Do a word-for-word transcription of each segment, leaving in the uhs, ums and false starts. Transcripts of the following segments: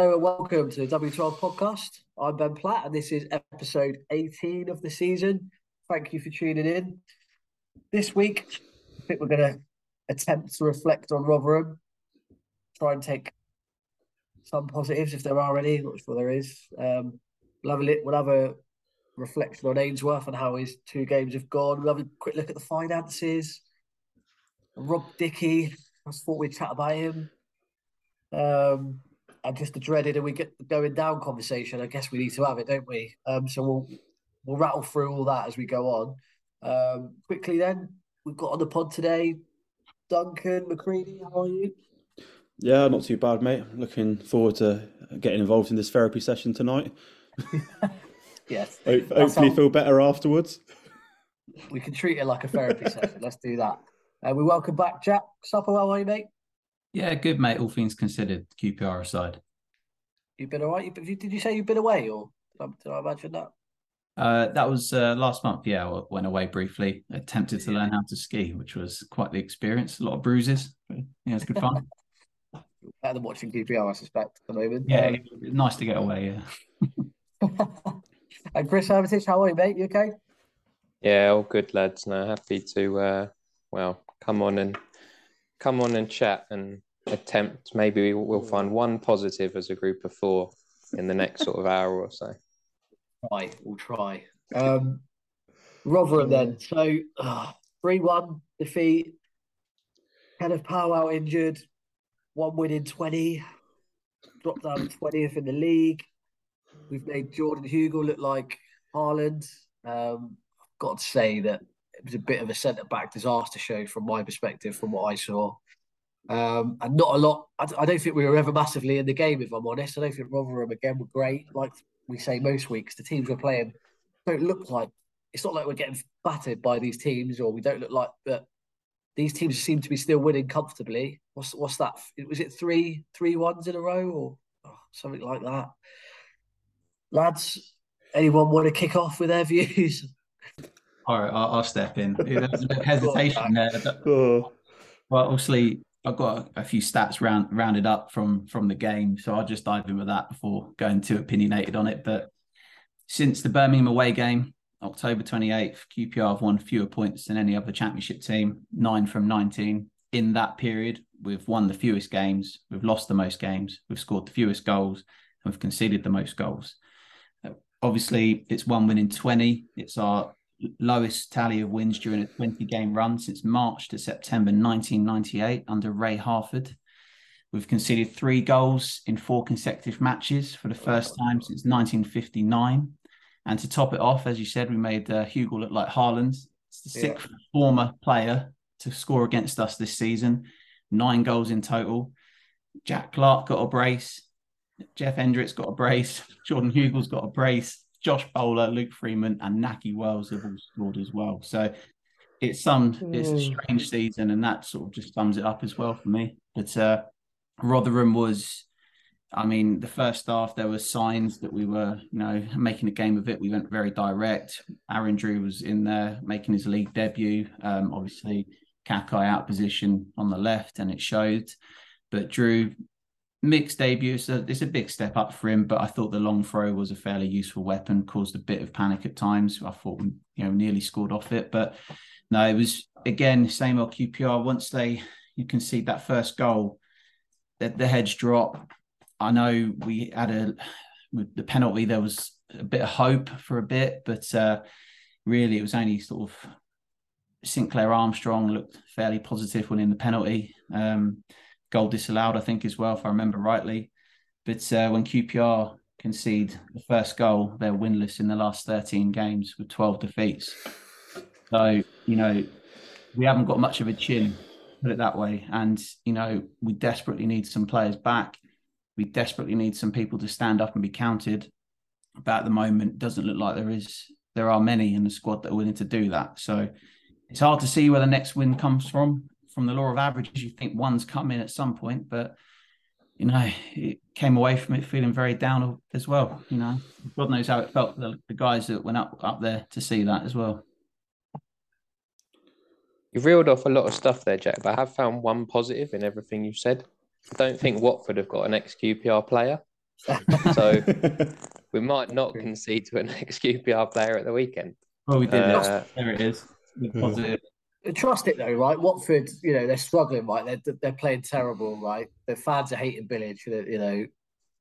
Hello and welcome to the W twelve podcast. I'm Ben Platt and this is episode eighteen of the season. Thank you for tuning in. This week, I think we're going to attempt to reflect on Rotherham, try and take some positives if there are any, not sure there is. Um, we'll, have a li- we'll have a reflection on Ainsworth and how his two games have gone. We'll have a quick look at the finances. Rob Dickie, I thought we'd chat about him. Um... And just the dreaded and we get the going down conversation. I guess we need to have it, don't we? Um, so we'll we'll rattle through all that as we go on. Um, quickly then, we've got on the pod today, Duncan McCready, how are you? Yeah, not too bad, mate. Looking forward to getting involved in this therapy session tonight. Yes. Ho- hopefully how... feel better afterwards. We can treat it like a therapy session. Let's do that. Uh, we welcome back Jack Supper, how are you, mate? Yeah, good, mate. All things considered, Q P R aside. You've been all right? Did you say you've been away, or did I imagine that? Uh, that was uh, last month, yeah. I went away briefly, attempted to learn how to ski, which was quite the experience. A lot of bruises, but yeah, it's good fun. Better than watching Q P R, I suspect, at the moment. Yeah, um, nice to get away, yeah. And Chris Hermitage, how are you, mate? You okay? Yeah, all good, lads. No, happy to, uh, well, come on and... come on and chat and attempt. Maybe we'll find one positive as a group of four in the next sort of hour or so. Right, we'll try. Um, Rotherham then. So uh, three one defeat. Kenneth Powell injured. One win in twenty. Dropped down twentieth in the league. We've made Jordan Hugill look like Haaland. Um, I've got to say that it was a bit of a centre-back disaster show from my perspective, from what I saw. Um, and not a lot. I, I don't think we were ever massively in the game, if I'm honest. I don't think Rotherham, again, were great. Like we say most weeks, the teams we're playing don't look like... It's not like we're getting battered by these teams or we don't look like... But these teams seem to be still winning comfortably. What's what's that? Was it three, three ones in a row or oh, something like that? Lads, anyone want to kick off with their views? All right, I'll, I'll step in. There was a bit of hesitation there. Well, obviously, I've got a, a few stats round, rounded up from, from the game, so I'll just dive in with that before going too opinionated on it. But since the Birmingham away game, October twenty-eighth, Q P R have won fewer points than any other championship team, nine from nineteen. In that period, we've won the fewest games, we've lost the most games, we've scored the fewest goals, and we've conceded the most goals. Uh, obviously, it's one win in twenty. It's our lowest tally of wins during a twenty-game run since March to September nineteen ninety-eight under Ray Harford. We've conceded three goals in four consecutive matches for the first time since nineteen fifty-nine. And to top it off, as you said, we made uh, Hugill look like Haaland. It's the sixth yeah. former player to score against us this season. Nine goals in total. Jack Clark got a brace. Jeff Hendricks got a brace. Jordan Hugill's got a brace. Josh Bowler, Luke Freeman and Naki Wells have all scored as well. So it's some mm. it's a strange season, and that sort of just sums it up as well for me. But uh, Rotherham was, I mean, the first half there were signs that we were, you know, making a game of it. We went very direct. Aaron Drewe was in there making his league debut. Um, obviously, Kakay out position on the left, and it showed. But Drewe, mixed debut, so it's a big step up for him, but I thought the long throw was a fairly useful weapon, caused a bit of panic at times. I thought we, you know, nearly scored off it, but no, it was, again, same old Q P R. Once they, you can see that first goal, the, the heads drop. I know we had a, with the penalty, there was a bit of hope for a bit, but uh, really it was only sort of Sinclair Armstrong looked fairly positive when in the penalty. Um, Goal disallowed, I think, as well, if I remember rightly. But uh, when Q P R concede the first goal, they're winless in the last thirteen games with twelve defeats. So, you know, we haven't got much of a chin, put it that way. And, you know, we desperately need some players back. We desperately need some people to stand up and be counted. But at the moment, it doesn't look like there is. There are many in the squad that are willing to do that. So it's hard to see where the next win comes from. From the law of averages, you think one's come in at some point, but, you know, it came away from it feeling very down as well, you know. God knows how it felt for the, the guys that went up, up there to see that as well. You've reeled off a lot of stuff there, Jack, but I have found one positive in everything you've said. I don't think Watford have got an ex-Q P R player, so we might not concede to an ex-Q P R player at the weekend. Well, we did. Uh, there it is. The positive. Trust it though, right? Watford, you know, they're struggling, right? They're they're playing terrible, right? Their fans are hating Billage, you know.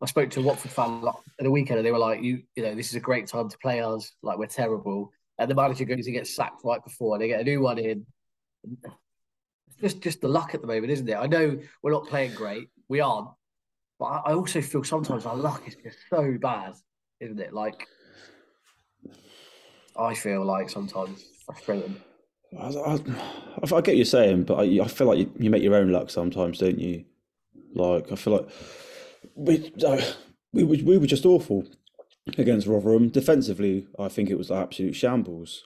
I spoke to a Watford fan like, at the weekend, and they were like, "You, you know, this is a great time to play us. Like, we're terrible." And the manager goes and gets sacked right before, and they get a new one in. It's just just the luck at the moment, isn't it? I know we're not playing great, we aren't, but I also feel sometimes our luck is just so bad, isn't it? Like, I feel like sometimes frustrating. I, I, I get what you're saying, but I, I feel like you, you make your own luck sometimes, don't you? Like, I feel like we we, we were just awful against Rotherham. Defensively, I think it was absolute shambles.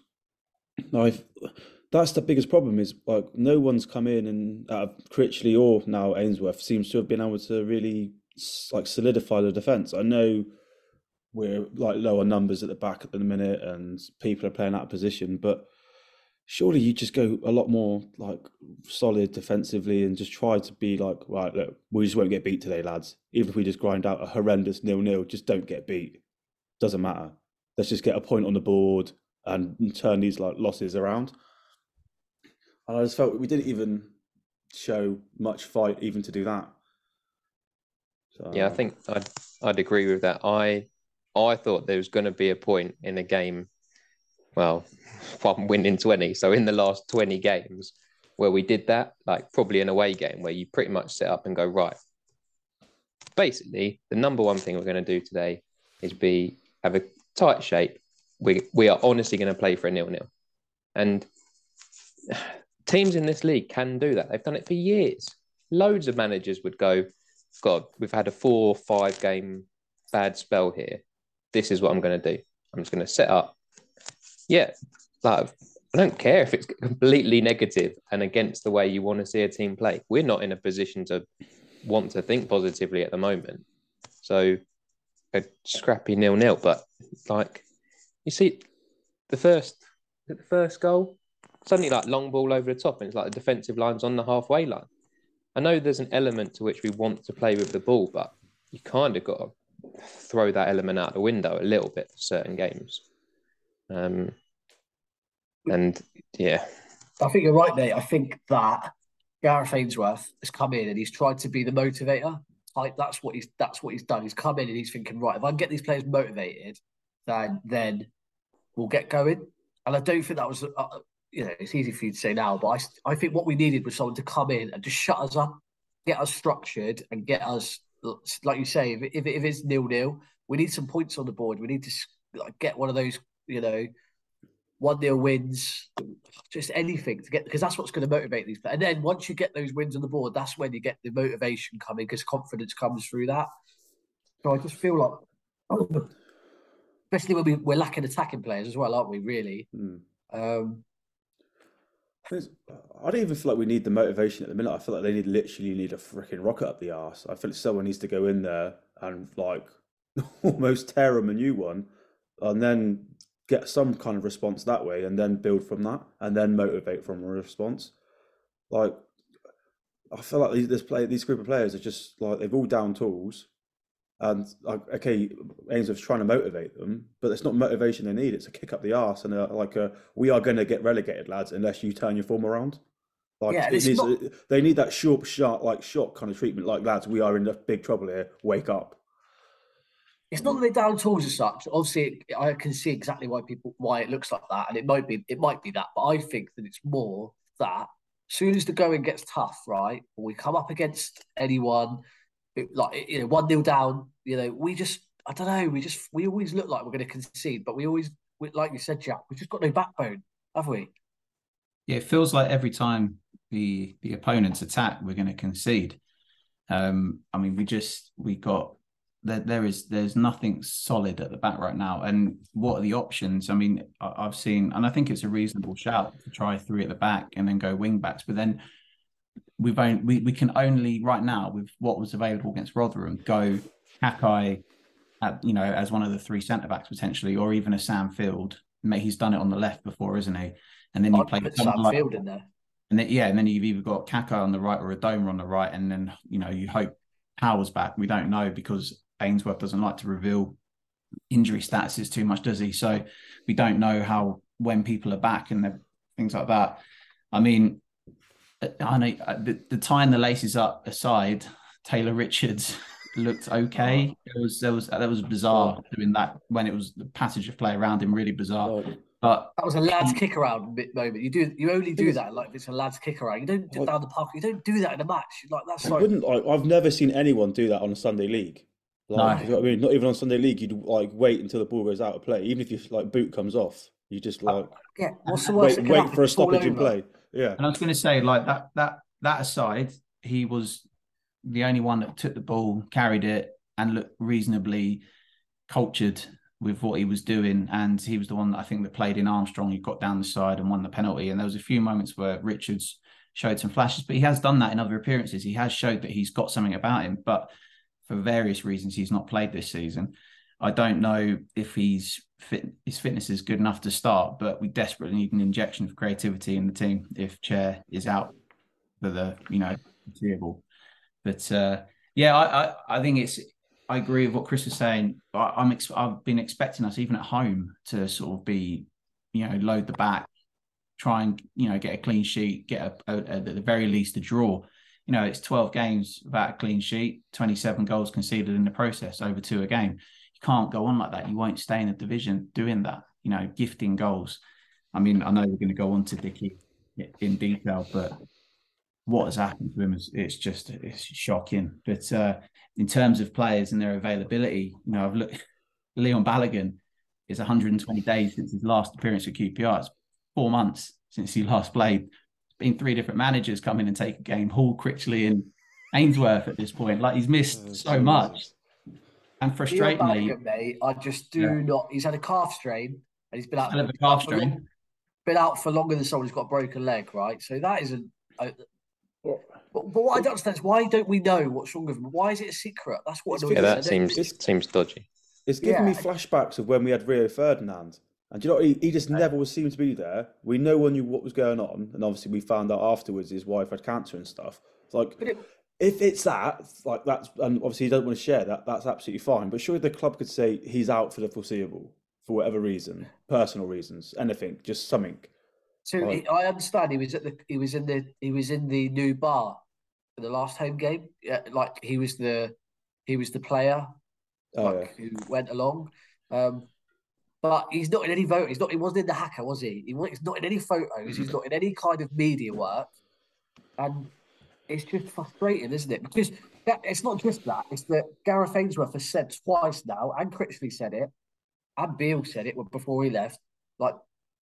I've, that's the biggest problem is, like, no one's come in and out of Critchley or now Ainsworth seems to have been able to really, like, solidify the defence. I know we're, like, lower numbers at the back at the minute and people are playing out of position, but surely you just go a lot more, like, solid defensively and just try to be like, right, look, we just won't get beat today, lads. Even if we just grind out a horrendous nil-nil, just don't get beat. Doesn't matter. Let's just get a point on the board and turn these, like, losses around. And I just felt we didn't even show much fight even to do that. So. Yeah, I think I'd, I'd agree with that. I I thought there was going to be a point in a game, well, one win in twenty. So in the last twenty games where we did that, like probably an away game where you pretty much set up and go, right, basically the number one thing we're going to do today is be have a tight shape. We we are honestly going to play for a nil-nil. And teams in this league can do that. They've done it for years. Loads of managers would go, God, we've had a four or five game bad spell here. This is what I'm going to do. I'm just going to set up. Yeah, like, I don't care if it's completely negative and against the way you want to see a team play. We're not in a position to want to think positively at the moment. So a scrappy nil-nil. But, like, you see the first the first goal, suddenly, like, long ball over the top, and it's like the defensive line's on the halfway line. I know there's an element to which we want to play with the ball, but you kind of got to throw that element out the window a little bit for certain games. Um. And, yeah. I think you're right, mate. I think that Gareth Ainsworth has come in and he's tried to be the motivator. Like, that's what he's that's what he's done. He's come in and he's thinking, right, if I can get these players motivated, then then we'll get going. And I don't think that was, uh, you know, it's easy for you to say now, but I, I think what we needed was someone to come in and just shut us up, get us structured and get us, like you say, if, if, if it's nil-nil, we need some points on the board. We need to, like, get one of those, you know, one-nil wins, just anything to get, because that's what's going to motivate these players. And then once you get those wins on the board, that's when you get the motivation coming, because confidence comes through that. So I just feel like, oh, especially when we, we're lacking attacking players as well, aren't we, really? Mm. Um, I don't even feel like we need the motivation at the minute. I feel like they need literally need a freaking rocket up the arse. I feel like someone needs to go in there and like almost tear them a new one, and then get some kind of response that way, and then build from that, and then motivate from a response. Like, I feel like this play, these group of players are just like they've all down tools, and like okay, Ainsworth's trying to motivate them, but it's not motivation they need. It's a kick up the arse and a, like a we are going to get relegated, lads, unless you turn your form around. Like yeah, it needs, not... they need that short, sharp, like shock kind of treatment. Like, lads, we are in big trouble here. Wake up. It's not that they're down tools as such. Obviously, I can see exactly why people why it looks like that, and it might be it might be that. But I think that it's more that. Soon as the going gets tough, right? Or we come up against anyone, it, like you know, one nil down. You know, we just, I don't know, we just, we always look like we're going to concede, but we always, we, like you said, Jack, we've just got no backbone, have we? Yeah, it feels like every time the the opponents attack, we're going to concede. Um, I mean, we just, we got there. There is, there's nothing solid at the back right now. And what are the options? I mean, I've seen, and I think it's a reasonable shout to try three at the back and then go wing backs. But then we've only, we we can only right now with what was available against Rotherham go Kakay, at, you know, as one of the three centre backs potentially, or even a Sam Field. He's done it on the left before, isn't he? And then you play Sam like, Field in there, and then, yeah, and then you've either got Kakay on the right or a Doma on the right, and then you know you hope Powell's back. We don't know because Ainsworth doesn't like to reveal injury statuses too much, does he? So we don't know how when people are back and things like that. I mean, I know the, the tying the laces up aside, Taylor Richards looked okay. There was there was that was bizarre doing that when it was the passage of play around him, really bizarre. But that was a lad's kick around moment. You do you only do that like it's a lad's kick around. You don't do it down the park. You don't do that in a match. Like that's like wouldn't I, I've never seen anyone do that on a Sunday league. Like, no. You know what I mean, not even on Sunday league, you'd like wait until the ball goes out of play. Even if your like boot comes off, you just like uh, yeah. What's the worst wait, wait for a stoppage in play. Yeah. And I was going to say, like that that that aside, he was the only one that took the ball, carried it, and looked reasonably cultured with what he was doing. And he was the one that I think that played in Armstrong. He got down the side and won the penalty. And there was a few moments where Richards showed some flashes, but he has done that in other appearances. He has showed that he's got something about him, but for various reasons, he's not played this season. I don't know if he's fit, his fitness is good enough to start, but we desperately need an injection of creativity in the team if Chair is out for the, you know, foreseeable. But uh, yeah, I, I, I think it's. I agree with what Chris was saying. I, I'm ex- I've been expecting us even at home to sort of be, you know, load the back, try and you know get a clean sheet, get a, a, a, at the very least a draw. You know, it's twelve games without a clean sheet, twenty-seven goals conceded in the process, over two a game. You can't go on like that. You won't stay in the division doing that, you know, gifting goals. I mean, I know we're going to go on to Dickie in detail, but what has happened to him is it's just it's shocking. But uh, in terms of players and their availability, you know, I've looked, Leon Balogun is one hundred twenty days since his last appearance at Q P R. It's four months since he last played. Been three different managers come in and take a game, Hall, Critchley and Ainsworth at this point. Like he's missed oh, so Jesus. much. And frustratingly, Balogun, mate, I just do yeah. not. He's had a calf strain and he's been out, a calf strain. Long, been out for longer than someone who's got a broken leg, right? So that is a. a well, but, but what I don't understand is why don't we know what's wrong with him? Why is it a secret? That's what. Yeah, that seems it seems dodgy. It's giving yeah. me flashbacks of when we had Rio Ferdinand. And you know, he, he just never was seemed to be there. We no one knew what was going on, and obviously we found out afterwards his wife had cancer and stuff. It's like, it, if it's that, like that's, and obviously he doesn't want to share that. That's absolutely fine. But surely the club could say he's out for the foreseeable for whatever reason, personal reasons, anything, just something. So like, he, I understand he was at the he was in the he was in the new bar for the last home game. Yeah, like he was the he was the player oh, like, yeah. who went along. Um, But he's not in any vote. He's not. He wasn't in the hacker, was he? He he's not in any photos. He's not in any kind of media work, and it's just frustrating, isn't it? Because that, it's not just that. It's that Gareth Ainsworth has said twice now, and Critchley said it, and Beale said it before he left. Like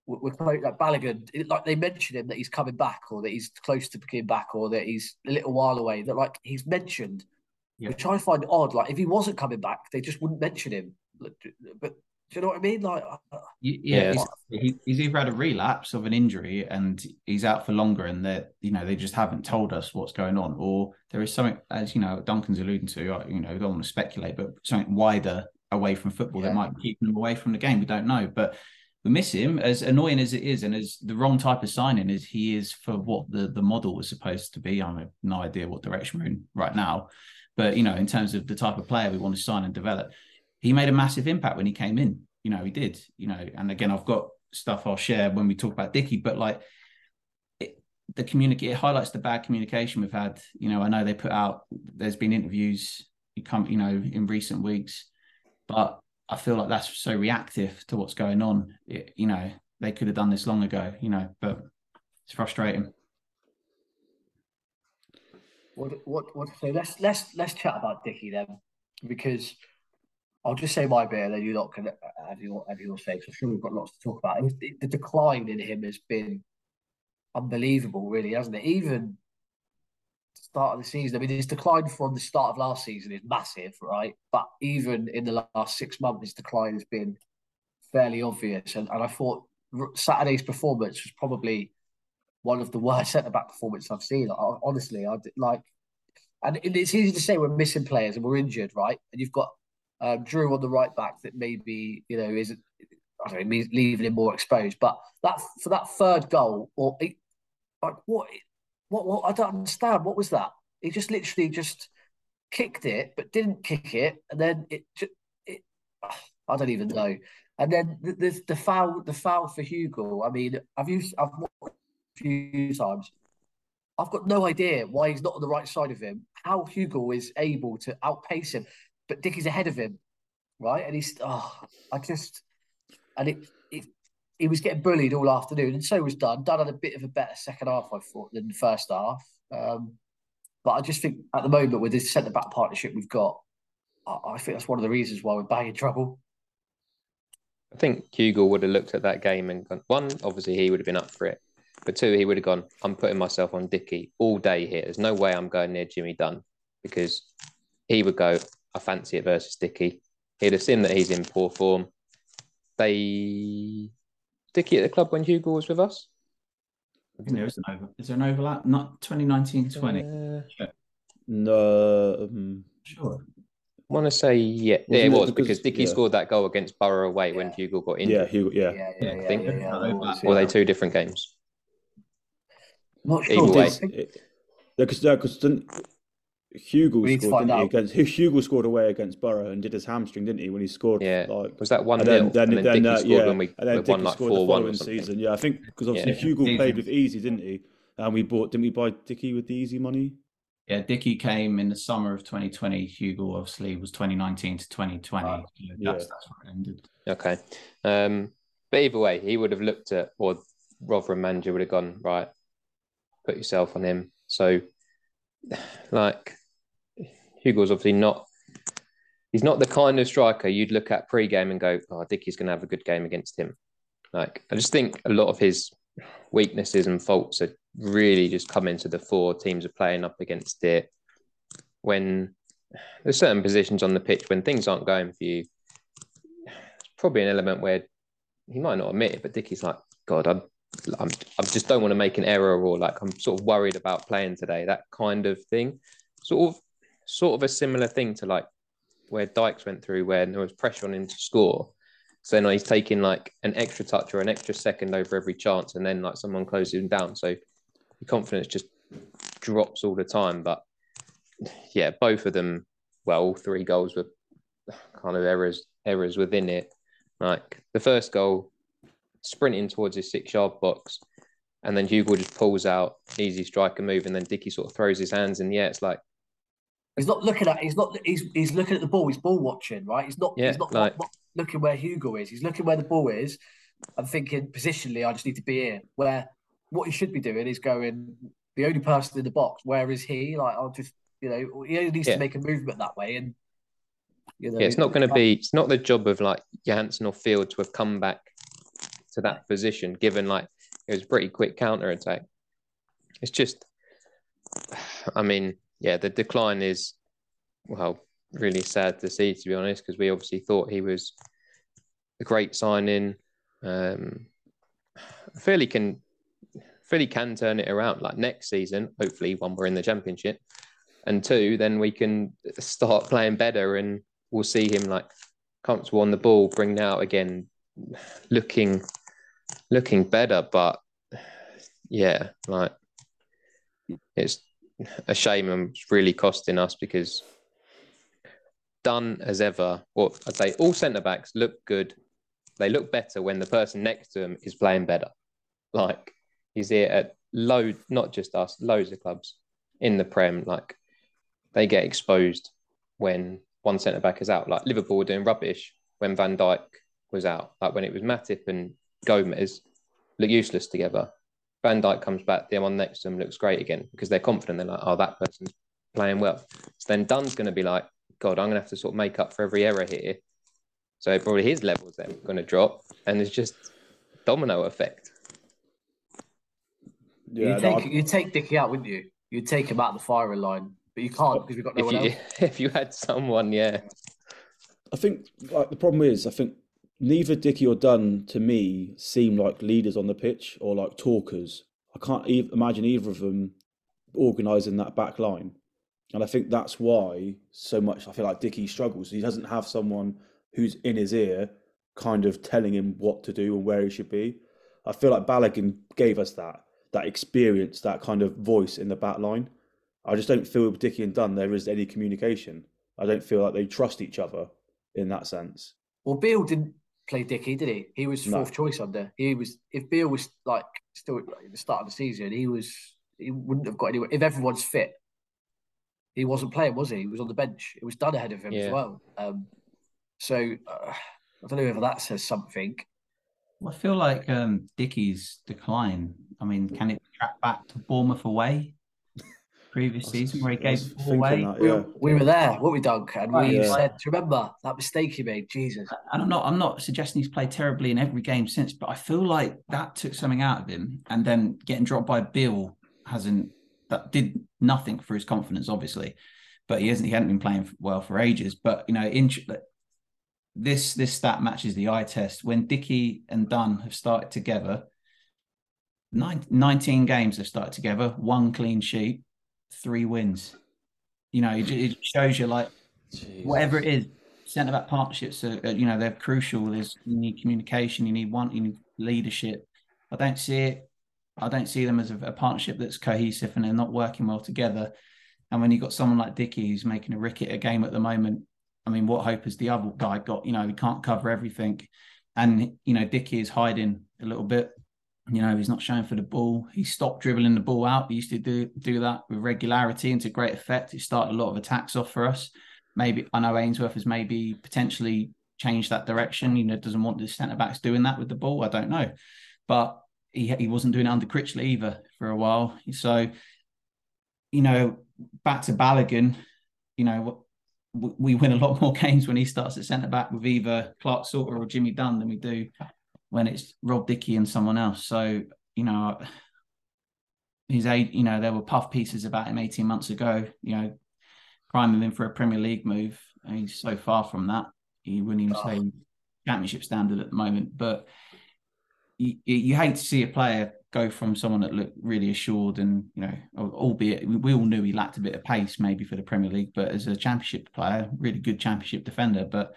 we're quoting like Balogun, like they mentioned him that he's coming back, or that he's close to coming back, or that he's a little while away. That like he's mentioned, yeah. which I find odd. Like if he wasn't coming back, they just wouldn't mention him. But Do you know what I mean? Like, yeah, yeah. He's, he's either had a relapse of an injury and he's out for longer, and that you know they just haven't told us what's going on, or there is something, as you know, Duncan's alluding to. You know, I don't want to speculate, but something wider away from football yeah. that might keep him away from the game. We don't know, but we miss him. As annoying as it is, and as the wrong type of signing as he is for what the the model was supposed to be. I have no idea what direction we're in right now, but you know, in terms of the type of player we want to sign and develop. He made a massive impact when he came in, you know, he did, you know, and again, I've got stuff I'll share when we talk about Dickie, but like it, the communicate, it highlights the bad communication we've had. You know, I know they put out, there's been interviews, you come, you know, in recent weeks, but I feel like that's so reactive to what's going on. It, you know, they could have done this long ago, you know, but it's frustrating. What, what, what, so let's, let's, let's chat about Dickie then, because I'll just say my bit, and then you're not going to add your, add your say, because I'm sure we've got lots to talk about. The, the decline in him has been unbelievable, really, hasn't it? Even the start of the season, I mean, his decline from the start of last season is massive, right? But even in the last six months, his decline has been fairly obvious. And, and I thought Saturday's performance was probably one of the worst centre-back performances I've seen. I, honestly, I did, like, and it's easy to say we're missing players and we're injured, right? And you've got Um, Drewe on the right back that maybe, you know, isn't, I don't know, leaving him more exposed. But that for that third goal, or he, like what, what, what, I don't understand. What was that? He just literally just kicked it, but didn't kick it, and then it, it I don't even know. And then the the, the foul, the foul for Hugill. I mean, I've used, I've watched a few times. I've got no idea why he's not on the right side of him. How Hugill is able to outpace him. But Dickie's ahead of him, right? And he's, oh, I just, and it, it, he was getting bullied all afternoon, and so was Dunn. Dunn had a bit of a better second half, I thought, than the first half. Um, but I just think at the moment, with this centre-back partnership we've got, I, I think that's one of the reasons why we're back in trouble. I think Hugill would have looked at that game and gone, one, obviously he would have been up for it. But two, he would have gone, I'm putting myself on Dickie all day here. There's no way I'm going near Jimmy Dunn, because he would go, I fancy it versus Dickie. He'd have seen that he's in poor form. They Dickie at the club when Hugill was with us. I think there is an overlap. Is there an overlap? Not twenty nineteen twenty. Uh, no, um, sure. I want to say yeah, yeah, it was, because Dickie yeah. scored that goal against Borough away yeah. when Hugill got injured. Yeah, Hugill. Yeah, yeah, yeah, yeah, I think. Yeah, yeah, yeah, was, yeah. Were they two different games? Not sure. Either way. It, yeah, because yeah, because Hugill scored, didn't he, against, Hugill scored away against Borough and did his hamstring, didn't he, when he scored? Yeah, like, was that one nil? Then, then, then Dickie uh, scored yeah. when we, and then we won like four one or something. Season. Yeah, I think, because obviously yeah. Hugill yeah. played with Easy, didn't he? And we bought, didn't we buy Dickie with the Easy money? Yeah, Dickie came in the summer of twenty twenty. Hugill obviously was twenty nineteen to twenty twenty. Oh, yeah. that's, that's where it ended. Okay. Um, but either way, he would have looked at, or Rotherham manager would have gone, right, put yourself on him. So, like, Hugo's obviously not, he's not the kind of striker you'd look at pre-game and go, oh, Dickie's going to have a good game against him. Like, I just think a lot of his weaknesses and faults are really just come into the fore. Teams are playing up against it. When there's certain positions on the pitch, when things aren't going for you, it's probably an element where he might not admit it, but Dickie's like, God, I'm, I'm, I just don't want to make an error, or like, I'm sort of worried about playing today, that kind of thing. Sort of Sort of a similar thing to like where Dykes went through, where there was pressure on him to score. So then he's taking like an extra touch or an extra second over every chance, and then like someone closes him down. So the confidence just drops all the time. But yeah, both of them, well, all three goals were kind of errors, errors within it. Like the first goal, sprinting towards his six-yard box, and then Hugill just pulls out, easy striker move, and then Dickie sort of throws his hands in the air. It's like, he's not looking at. He's not. He's he's looking at the ball. He's ball watching, right? He's not. Yeah, he's not, like, not looking where Hugill is. He's looking where the ball is, and thinking positionally, I just need to be here. Where what he should be doing is going, the only person in the box, where is he? Like, I'll just, you know, he only needs yeah. to make a movement that way. And you know, yeah, it's not going to be. It's not the job of like Johansson or Field to have come back to that position, given like it was a pretty quick counter attack. It's just, I mean. Yeah, the decline is, well, really sad to see, to be honest, because we obviously thought he was a great signing. Um, I feel he can, feel he can turn it around. Like next season, hopefully, one we're in the Championship, and two, then we can start playing better, and we'll see him like comfortable on the ball, bringing out again, looking, looking better. But yeah, like it's a shame and it's really costing us because Dunn as ever, or I'd say all centre backs look good. They look better when the person next to them is playing better. Like he's here at load, not just us, loads of clubs in the Prem. Like they get exposed when one centre back is out. Like Liverpool were doing rubbish when Van Dijk was out. Like when it was Matip and Gomez look useless together. Van Dijk comes back, the one next to him looks great again because they're confident. They're like, oh, that person's playing well. So then Dunn's going to be like, God, I'm going to have to sort of make up for every error here. So probably his levels then going to drop, and it's just domino effect. Yeah, you take you take Dickie out, wouldn't you? You'd take him out of the firing line, but you can't because we've got no one else. If you had someone, yeah. I think like the problem is, I think neither Dickie or Dunn to me seem like leaders on the pitch or like talkers. I can't even imagine either of them organising that back line, and I think that's why so much. I feel like Dickie struggles. He doesn't have someone who's in his ear, kind of telling him what to do and where he should be. I feel like Balogun gave us that, that experience, that kind of voice in the back line. I just don't feel with Dickie and Dunn there is any communication. I don't feel like they trust each other in that sense. Well, Beale didn't play Dickie, did he? He was fourth no. choice under. He was, if Beale was like still at the start of the season, he was, he wouldn't have got anywhere. If everyone's fit, he wasn't playing, was he? He was on the bench. It was Dunn ahead of him yeah. as well. Um, So, uh, I don't know whether that says something. Well, I feel like um, Dickie's decline. I mean, can it track back to Bournemouth away? Previous season where he gave the ball away. That, yeah. we, we were there, weren't we, Doug? And right, we yeah. said, do you remember that mistake he made? Jesus. And I'm not I'm not suggesting he's played terribly in every game since, but I feel like that took something out of him. And then getting dropped by Bill hasn't... That did nothing for his confidence, obviously. But he, isn't, he hadn't been playing well for ages. But, you know... In, This this stat matches the eye test. When Dickie and Dunn have started together, nine, nineteen games have started together, one clean sheet, three wins. You know, it, it shows you like Jeez. Whatever it is, centre back partnerships are, you know, they're crucial. There's you need communication, you need one, you need leadership. I don't see it. I don't see them as a, a partnership that's cohesive and they're not working well together. And when you've got someone like Dickie who's making a ricket a game at the moment. I mean, what hope has the other guy got? You know, he can't cover everything. And, you know, Dickie is hiding a little bit. You know, he's not showing for the ball. He stopped dribbling the ball out. He used to do do that with regularity and to great effect. It started a lot of attacks off for us. Maybe, I know Ainsworth has maybe potentially changed that direction. You know, doesn't want the centre-backs doing that with the ball. I don't know. But he, he wasn't doing it under Critchley either for a while. So, you know, back to Balogun, you know, what, we win a lot more games when he starts at centre-back with either Clark Sauter or Jimmy Dunn than we do when it's Rob Dickie and someone else. So, you know, his age, you know, there were puff pieces about him eighteen months ago, you know, priming him in for a Premier League move. And he's so far from that. He wouldn't even oh. say Championship standard at the moment. But you, you hate to see a player go from someone that looked really assured and, you know, albeit we all knew he lacked a bit of pace maybe for the Premier League, but as a Championship player, really good Championship defender. But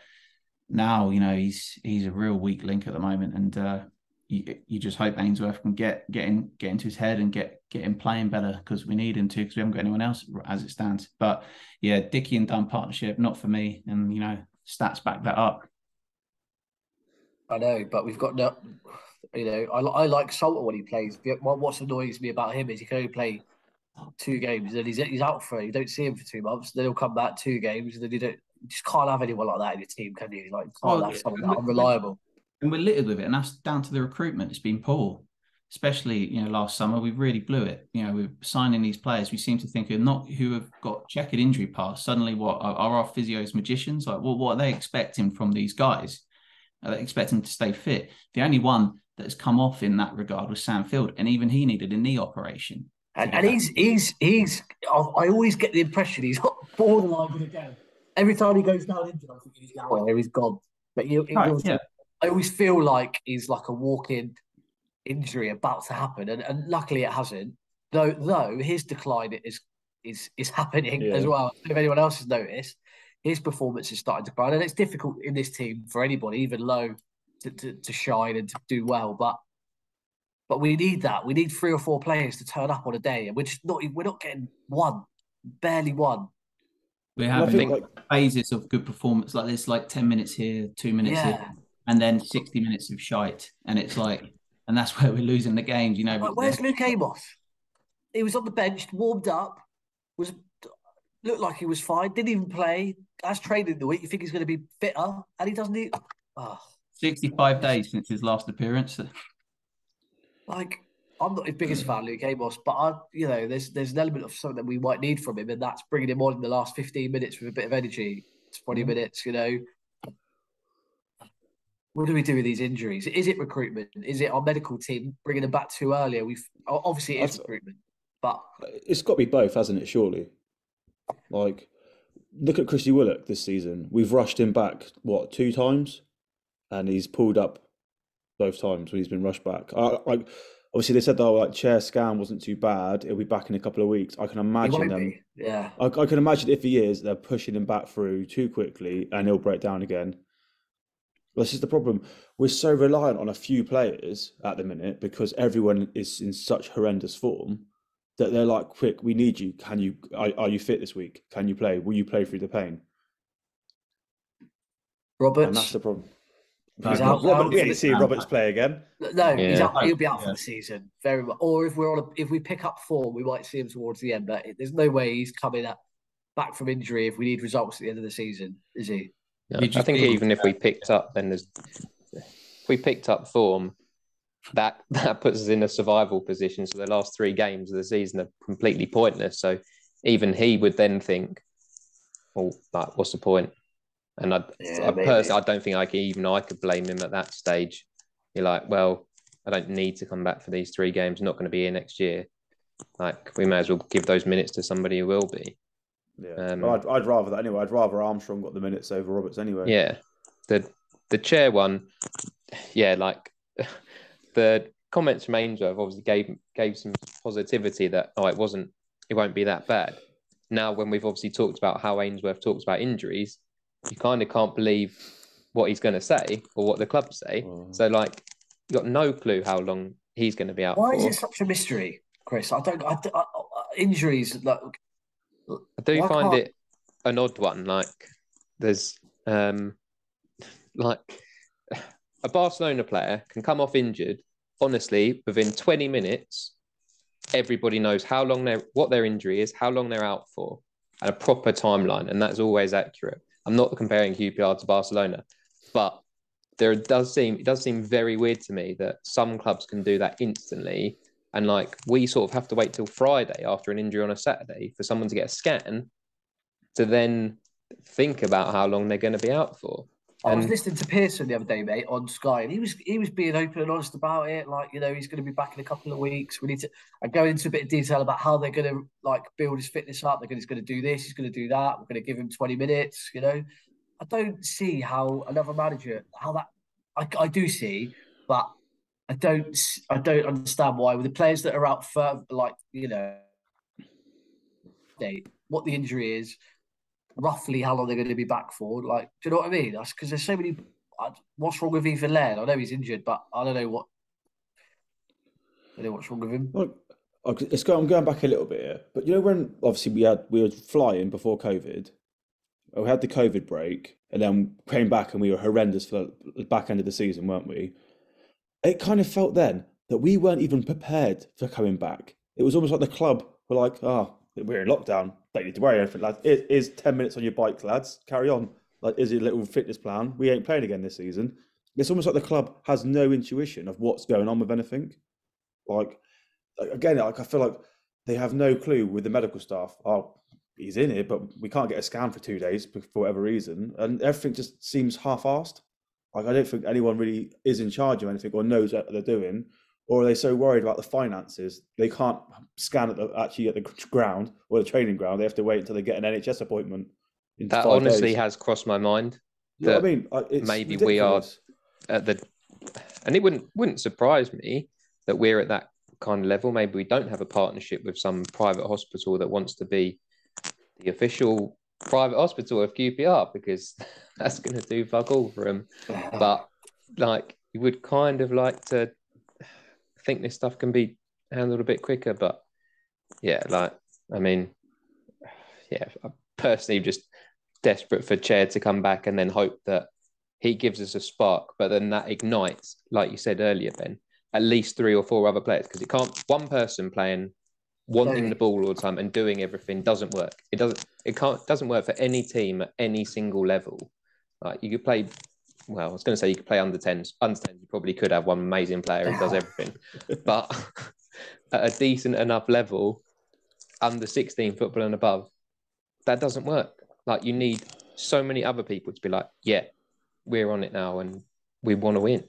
now, you know, he's he's a real weak link at the moment. And uh, you, you just hope Ainsworth can get get, in, get into his head and get, get him playing better because we need him to because we haven't got anyone else as it stands. But yeah, Dickie and Dunn partnership, not for me. And, you know, stats back that up. I know, but we've got no... You know, I, I like Salter when he plays. What annoys me about him is he can only play two games, and he's he's out for it. You don't see him for two months. Then he'll come back two games, and then you don't. You just can't have anyone like that in your team, can you? Like, can't well, have someone that unreliable. And we're littered with it, and that's down to the recruitment. It's been poor, especially you know last summer. We really blew it. You know, we're signing these players. We seem to think are not who have got checkered injury past. Suddenly, what are, are our physios magicians? Like, well, what are they expecting from these guys? Are they expecting to stay fit? The only one that has come off in that regard was Sam Field, and even he needed a knee operation. And, and he's he's he's. I always get the impression he's not borderline going to go. Every time he goes down injured, I think he's going. He's gone. But he, he oh, was, yeah. I always feel like he's like a walk-in injury about to happen, and, and luckily it hasn't. Though, though his decline is is is happening yeah. as well. If anyone else has noticed, his performance is starting to decline, and it's difficult in this team for anybody, even low, to, to, to shine and to do well. But but we need that. We need three or four players to turn up on a day, and we're just not we're not getting one, barely one. We're having like phases of good performance like this, like ten minutes here, two minutes yeah. here, and then sixty minutes of shite, and it's like, and that's where we're losing the games. You know, like, where's Luke Amos? He was on the bench, warmed up, was looked like he was fine, didn't even play. That's training the week. You think he's going to be fitter, and he doesn't even... Oh. sixty-five days since his last appearance. Like, I'm not his biggest fan, Luke Amos, but, I, you know, there's there's an element of something that we might need from him, and that's bringing him on in the last fifteen minutes with a bit of energy, twenty minutes, you know. What do we do with these injuries? Is it recruitment? Is it our medical team bringing them back too early? We've obviously it is recruitment, but it's got to be both, hasn't it? Surely, like look at Christy Willock this season. We've rushed him back what two times, and he's pulled up both times when he's been rushed back. I, I, obviously, they said that oh, like Chair scan wasn't too bad. He'll be back in a couple of weeks. I can imagine them. Be. Yeah, I, I can imagine if he is, they're pushing him back through too quickly, and he'll break down again. This is the problem. We're so reliant on a few players at the minute because everyone is in such horrendous form that they're like, quick, we need you. Can you, are, are you fit this week? Can you play? Will you play through the pain? Roberts. And that's the problem. He's no, out. Robert, we ain't seen Roberts play again. No, yeah. he's out. He'll be out yeah. for the season. Very much. Or if we're on, a, if we pick up form, we might see him towards the end, but there's no way he's coming up back from injury if we need results at the end of the season, is he? I think, think even if we picked up, then there's, if we picked up form, that that puts us in a survival position. So the last three games of the season are completely pointless. So even he would then think, "Oh, like, what's the point?" And I, yeah, I personally, I don't think I could, even I could blame him at that stage. You're like, "Well, I don't need to come back for these three games. I'm not going to be here next year. Like, we may as well give those minutes to somebody who will be." Yeah, um, I'd, I'd rather that anyway. I'd rather Armstrong got the minutes over Roberts anyway. Yeah, the the Chair one, yeah, like the comments from Ainsworth obviously gave gave some positivity that oh, it wasn't, it won't be that bad. Now, when we've obviously talked about how Ainsworth talks about injuries, you kind of can't believe what he's going to say or what the club say. Mm. So, like, you got no clue how long he's going to be out. Why for. Is it such a mystery, Chris? I don't. I, I, injuries like. I do Why find can't... it an odd one. Like, there's, um, like, a Barcelona player can come off injured. Honestly, within twenty minutes, everybody knows how long they're, what their injury is, how long they're out for, and a proper timeline. And that's always accurate. I'm not comparing Q P R to Barcelona, but there does seem it does seem very weird to me that some clubs can do that instantly. And like, we sort of have to wait till Friday after an injury on a Saturday for someone to get a scan to then think about how long they're going to be out for. And I was listening to Pearson the other day, mate, on Sky, and he was he was being open and honest about it. Like, you know, he's going to be back in a couple of weeks. We need to I go into a bit of detail about how they're going to like build his fitness up. They're going, he's going to do this, he's going to do that. We're going to give him twenty minutes. You know, I don't see how another manager how that I, I do see, but. I don't, I don't understand why with the players that are out for like you know, they, what the injury is, roughly how long they're going to be back for. Like, do you know what I mean? That's because there's so many. I, what's wrong with Ethan Laird? I know he's injured, but I don't know what. I don't know what's wrong with him. Well, it's going. I'm going back a little bit here, but you know when obviously we had we were flying before COVID, we had the COVID break, and then came back and we were horrendous for the back end of the season, weren't we? It kind of felt then that we weren't even prepared for coming back. It was almost like the club were like, oh, we're in lockdown. Don't need to worry anything, lads. It is ten minutes on your bike, lads. Carry on. Like, is it a little fitness plan? We ain't playing again this season. It's almost like the club has no intuition of what's going on with anything. Like, again, like I feel like they have no clue with the medical staff. Oh, he's in here, but we can't get a scan for two days for whatever reason. And everything just seems half-assed. Like, I don't think anyone really is in charge of anything or knows what they're doing, or are they so worried about the finances they can't scan at the, actually at the ground or the training ground? They have to wait until they get an N H S appointment. In that honestly days. Has crossed my mind. You know what I mean? It's maybe ridiculous. We at the, and it wouldn't wouldn't surprise me that we're at that kind of level. Maybe we don't have a partnership with some private hospital that wants to be the official private hospital of Q P R, because that's going to do fuck all for them. But like, you would kind of like to think this stuff can be handled a bit quicker. But yeah, like, I mean, yeah, I'm personally just desperate for Chair to come back and then hope that he gives us a spark, but then that ignites, like you said earlier, Ben, at least three or four other players, because it can't, one person playing, wanting the ball all the time and doing everything doesn't work. It doesn't, it can't, doesn't work for any team at any single level. Like, you could play, well, I was going to say you could play under tens. Under tens, you probably could have one amazing player who does everything. But at a decent enough level, under sixteen football and above, that doesn't work. Like, you need so many other people to be like, yeah, we're on it now and we want to win.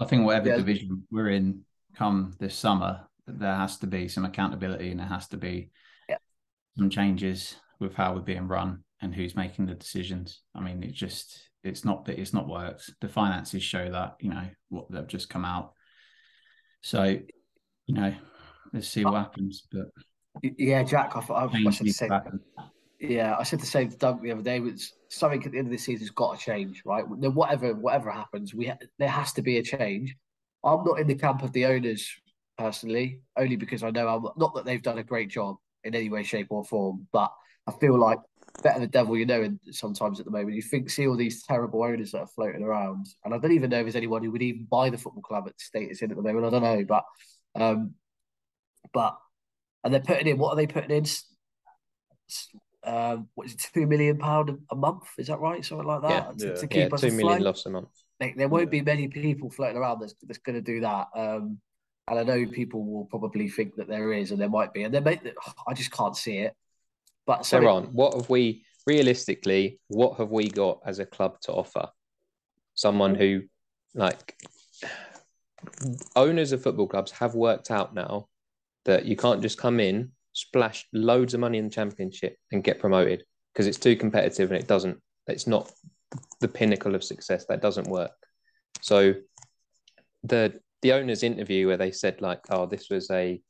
I think whatever yeah. division we're in come this summer, there has to be some accountability, and there has to be yeah. some changes with how we're being run and who's making the decisions. I mean, it's just, it's not that it's not worked. The finances show that, you know, what they've just come out. So, you know, let's see what happens. But yeah, Jack, I thought I, I said the same. Yeah, I said the same to Doug the other day. It's something at the end of the season's got to change, right? Whatever, whatever happens, we ha- there has to be a change. I'm not in the camp of the owners personally, only because I know I'm not that they've done a great job in any way, shape, or form, but I feel like better the devil you know. And sometimes at the moment, you think, see all these terrible owners that are floating around, and I don't even know if there's anyone who would even buy the football club at the state it's in at the moment. I don't know, but um, but and they're putting in, what are they putting in? Um, what is it, two million pound a month? Is that right? Something like that yeah, to, yeah. to keep yeah, us two afloat. Million lost a month. Like, there won't yeah. be many people floating around that's, that's going to do that. Um, And I know people will probably think that there is, and there might be, and there may, I just can't see it. But so on, what have we realistically? What have we got as a club to offer? Someone who, like, owners of football clubs have worked out now that you can't just come in, splash loads of money in the championship, and get promoted, because it's too competitive and it doesn't. It's not the pinnacle of success. That doesn't work. So the. The owner's interview where they said, like, oh, this was a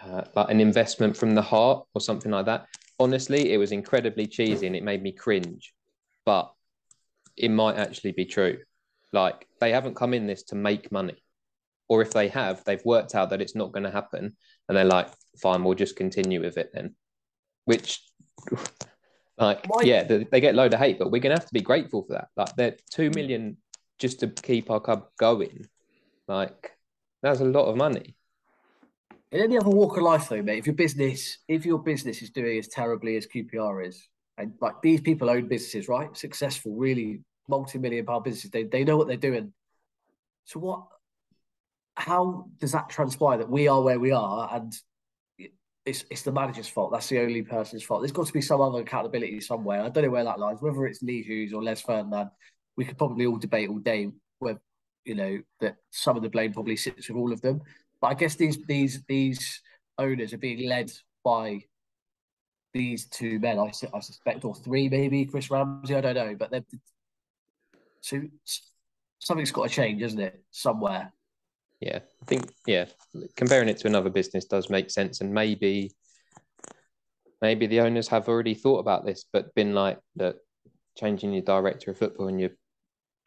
uh, like an investment from the heart or something like that. Honestly, it was incredibly cheesy and it made me cringe, but it might actually be true. Like, they haven't come in this to make money, or if they have, they've worked out that it's not going to happen, and they're like, fine, we'll just continue with it then. Which, like, Why? yeah, they, they get a load of hate, but we're going to have to be grateful for that. Like, they're two million just to keep our club going. Like, that's a lot of money. In any other walk of life, though, mate, if your business, if your business is doing as terribly as Q P R is, and like, these people own businesses, right? Successful, really multi-million pound businesses. They they know what they're doing. So what? How does that transpire that we are where we are, and it's it's the manager's fault? That's the only person's fault. There's got to be some other accountability somewhere. I don't know where that lies. Whether it's Lee Hughes or Les Ferdinand, we could probably all debate all day where. You know, that some of the blame probably sits with all of them. But I guess these these these owners are being led by these two men, I, I suspect, or three maybe, Chris Ramsey, I don't know. But they're, so something's got to change, isn't it, somewhere? Yeah, I think, yeah, comparing it to another business does make sense. And maybe, maybe the owners have already thought about this, but been like, look, changing your director of football and your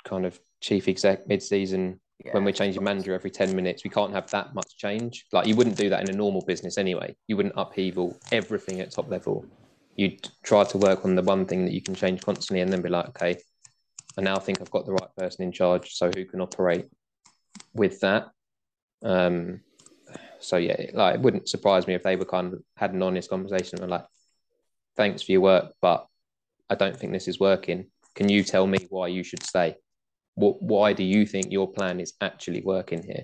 kind of chief exec mid-season yeah, when we're changing manager every ten minutes, we can't have that much change. Like, you wouldn't do that in a normal business anyway. You wouldn't upheaval everything at top level. You'd try to work on the one thing that you can change constantly, and then be like, okay, I now think I've got the right person in charge, so who can operate with that? Um, so yeah, like, it wouldn't surprise me if they were kind of had an honest conversation and were like, thanks for your work, but I don't think this is working. Can you tell me why you should stay? What, why do you think your plan is actually working here?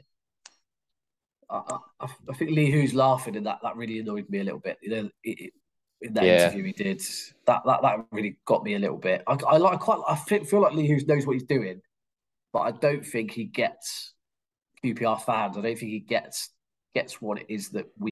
I, I, I think Lee Hughes laughing, and that, that really annoyed me a little bit. You know, it, in that yeah. interview he did, that, that that really got me a little bit. I, I like quite. I feel like Lee Hughes knows what he's doing, but I don't think he gets Q P R fans. I don't think he gets gets what it is that we.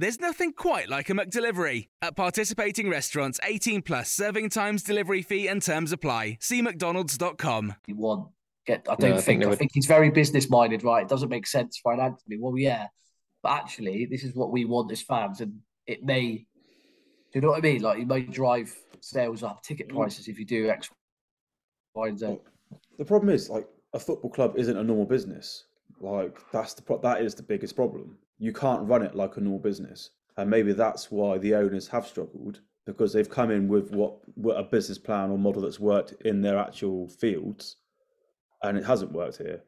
There's nothing quite like a McDelivery. At participating restaurants, eighteen plus, serving times, delivery fee and terms apply. See mcdonalds dot com. You want, get, I don't no, think, I think, I would... think he's very business-minded, right? It doesn't make sense financially. Well, yeah, but actually, this is what we want as fans, and it may, do you know what I mean? Like, it may drive sales up, ticket prices if you do X, Y, and Z. The problem is, like, a football club isn't a normal business. Like, that's the pro- that is the biggest problem. You can't run it like a normal business. And maybe that's why the owners have struggled, because they've come in with what, what a business plan or model that's worked in their actual fields, and it hasn't worked here.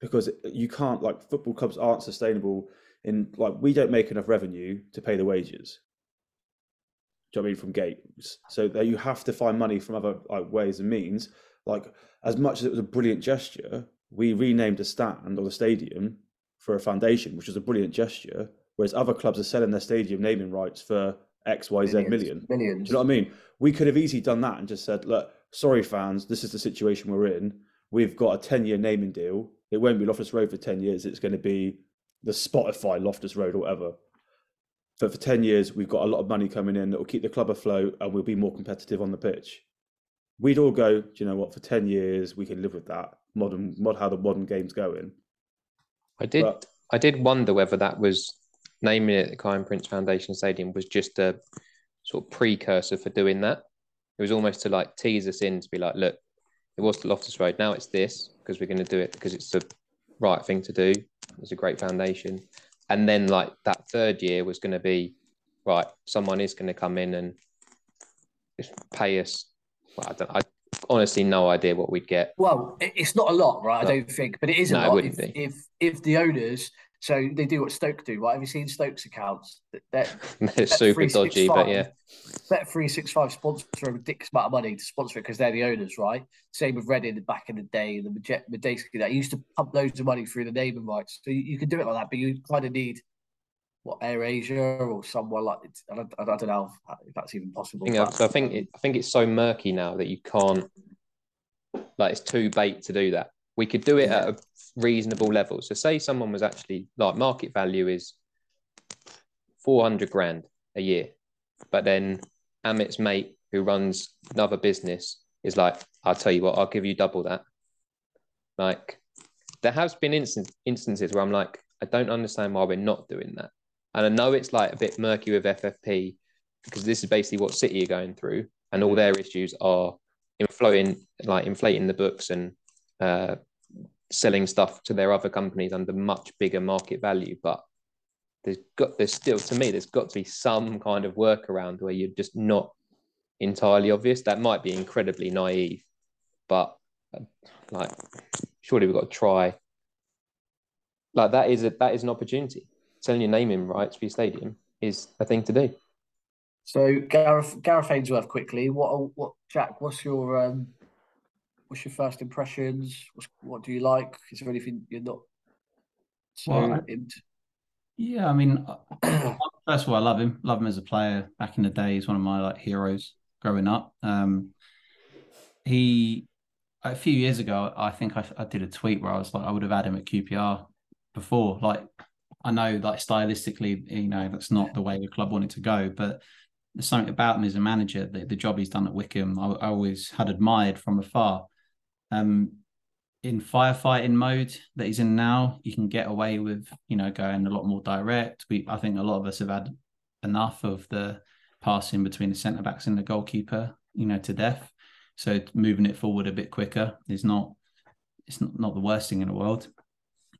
Because you can't, like, football clubs aren't sustainable in, like, we don't make enough revenue to pay the wages. Do you know what I mean? From games. So that you have to find money from other, like, ways and means. Like, as much as it was a brilliant gesture, we renamed a stand or the stadium for a foundation, which was a brilliant gesture, whereas other clubs are selling their stadium naming rights for X, Y, Z million. Millions. Do you know what I mean? We could have easily done that and just said, look, sorry fans, this is the situation we're in. We've got a ten-year naming deal. It won't be Loftus Road for ten years. It's going to be the Spotify Loftus Road or whatever. But for ten years, we've got a lot of money coming in that will keep the club afloat and we'll be more competitive on the pitch. We'd all go, do you know what, for ten years, we can live with that. Modern, mod, how the modern game's going. I did but, I did wonder whether that was naming it the Kyron Prince Foundation Stadium was just a sort of precursor for doing that. It was almost to, like, tease us in to be like, look, it was the Loftus Road, now it's this, because we're going to do it because it's the right thing to do. It's a great foundation. And then, like, that third year was going to be, right, someone is going to come in and pay us. Well, I don't I honestly no idea what we'd get. Well, it's not a lot, right? No. I don't think, but it is a no, lot. It if, be. if if the owners, so they do what Stoke do, right? Have you seen Stoke's accounts? They're, they're super dodgy, but yeah. Bet three sixty-five sponsor a ridiculous amount of money to sponsor it because they're the owners, right? Same with Reading back in the day, the Medeski that used to pump loads of money through the naming rights. So you, you can do it like that, but you kind of need what, AirAsia or somewhere like it. I don't, I don't know if that's even possible. I think, I, think it, I think it's so murky now that you can't, like, it's too bait to do that. We could do it yeah. at a reasonable level. So say someone was actually, like, market value is four hundred grand a year, but then Amit's mate who runs another business is like, I'll tell you what, I'll give you double that. Like, there has been instance, instances where I'm like, I don't understand why we're not doing that. And I know it's, like, a bit murky with F F P because this is basically what City are going through, and all their issues are inflating, like inflating the books and uh, selling stuff to their other companies under much bigger market value. But there's got there's still, to me, there's got to be some kind of workaround where you're just not entirely obvious. That might be incredibly naive, but, like, surely we've got to try. Like, that is a that is an opportunity. Selling your naming rights for your stadium is a thing to do. So, Gareth, Gareth Ainsworth, quickly, what, what, Jack? What's your, um, what's your first impressions? What's, what do you like? Is there anything you're not? Well, I, yeah, I mean, first of all, I love him. Love him as a player. Back in the day, he's one of my, like, heroes growing up. Um, he a few years ago, I think I, I did a tweet where I was like, I would have had him at Q P R before, like. I know, like, stylistically, you know, that's not the way the club wanted to go, but there's something about him as a manager, the, the job he's done at Wickham, I, I always had admired from afar. Um, in firefighting mode that he's in now, you can get away with, you know, going a lot more direct. We, I think a lot of us have had enough of the passing between the centre-backs and the goalkeeper. you know, to death. So moving it forward a bit quicker is not, it's not, not the worst thing in the world.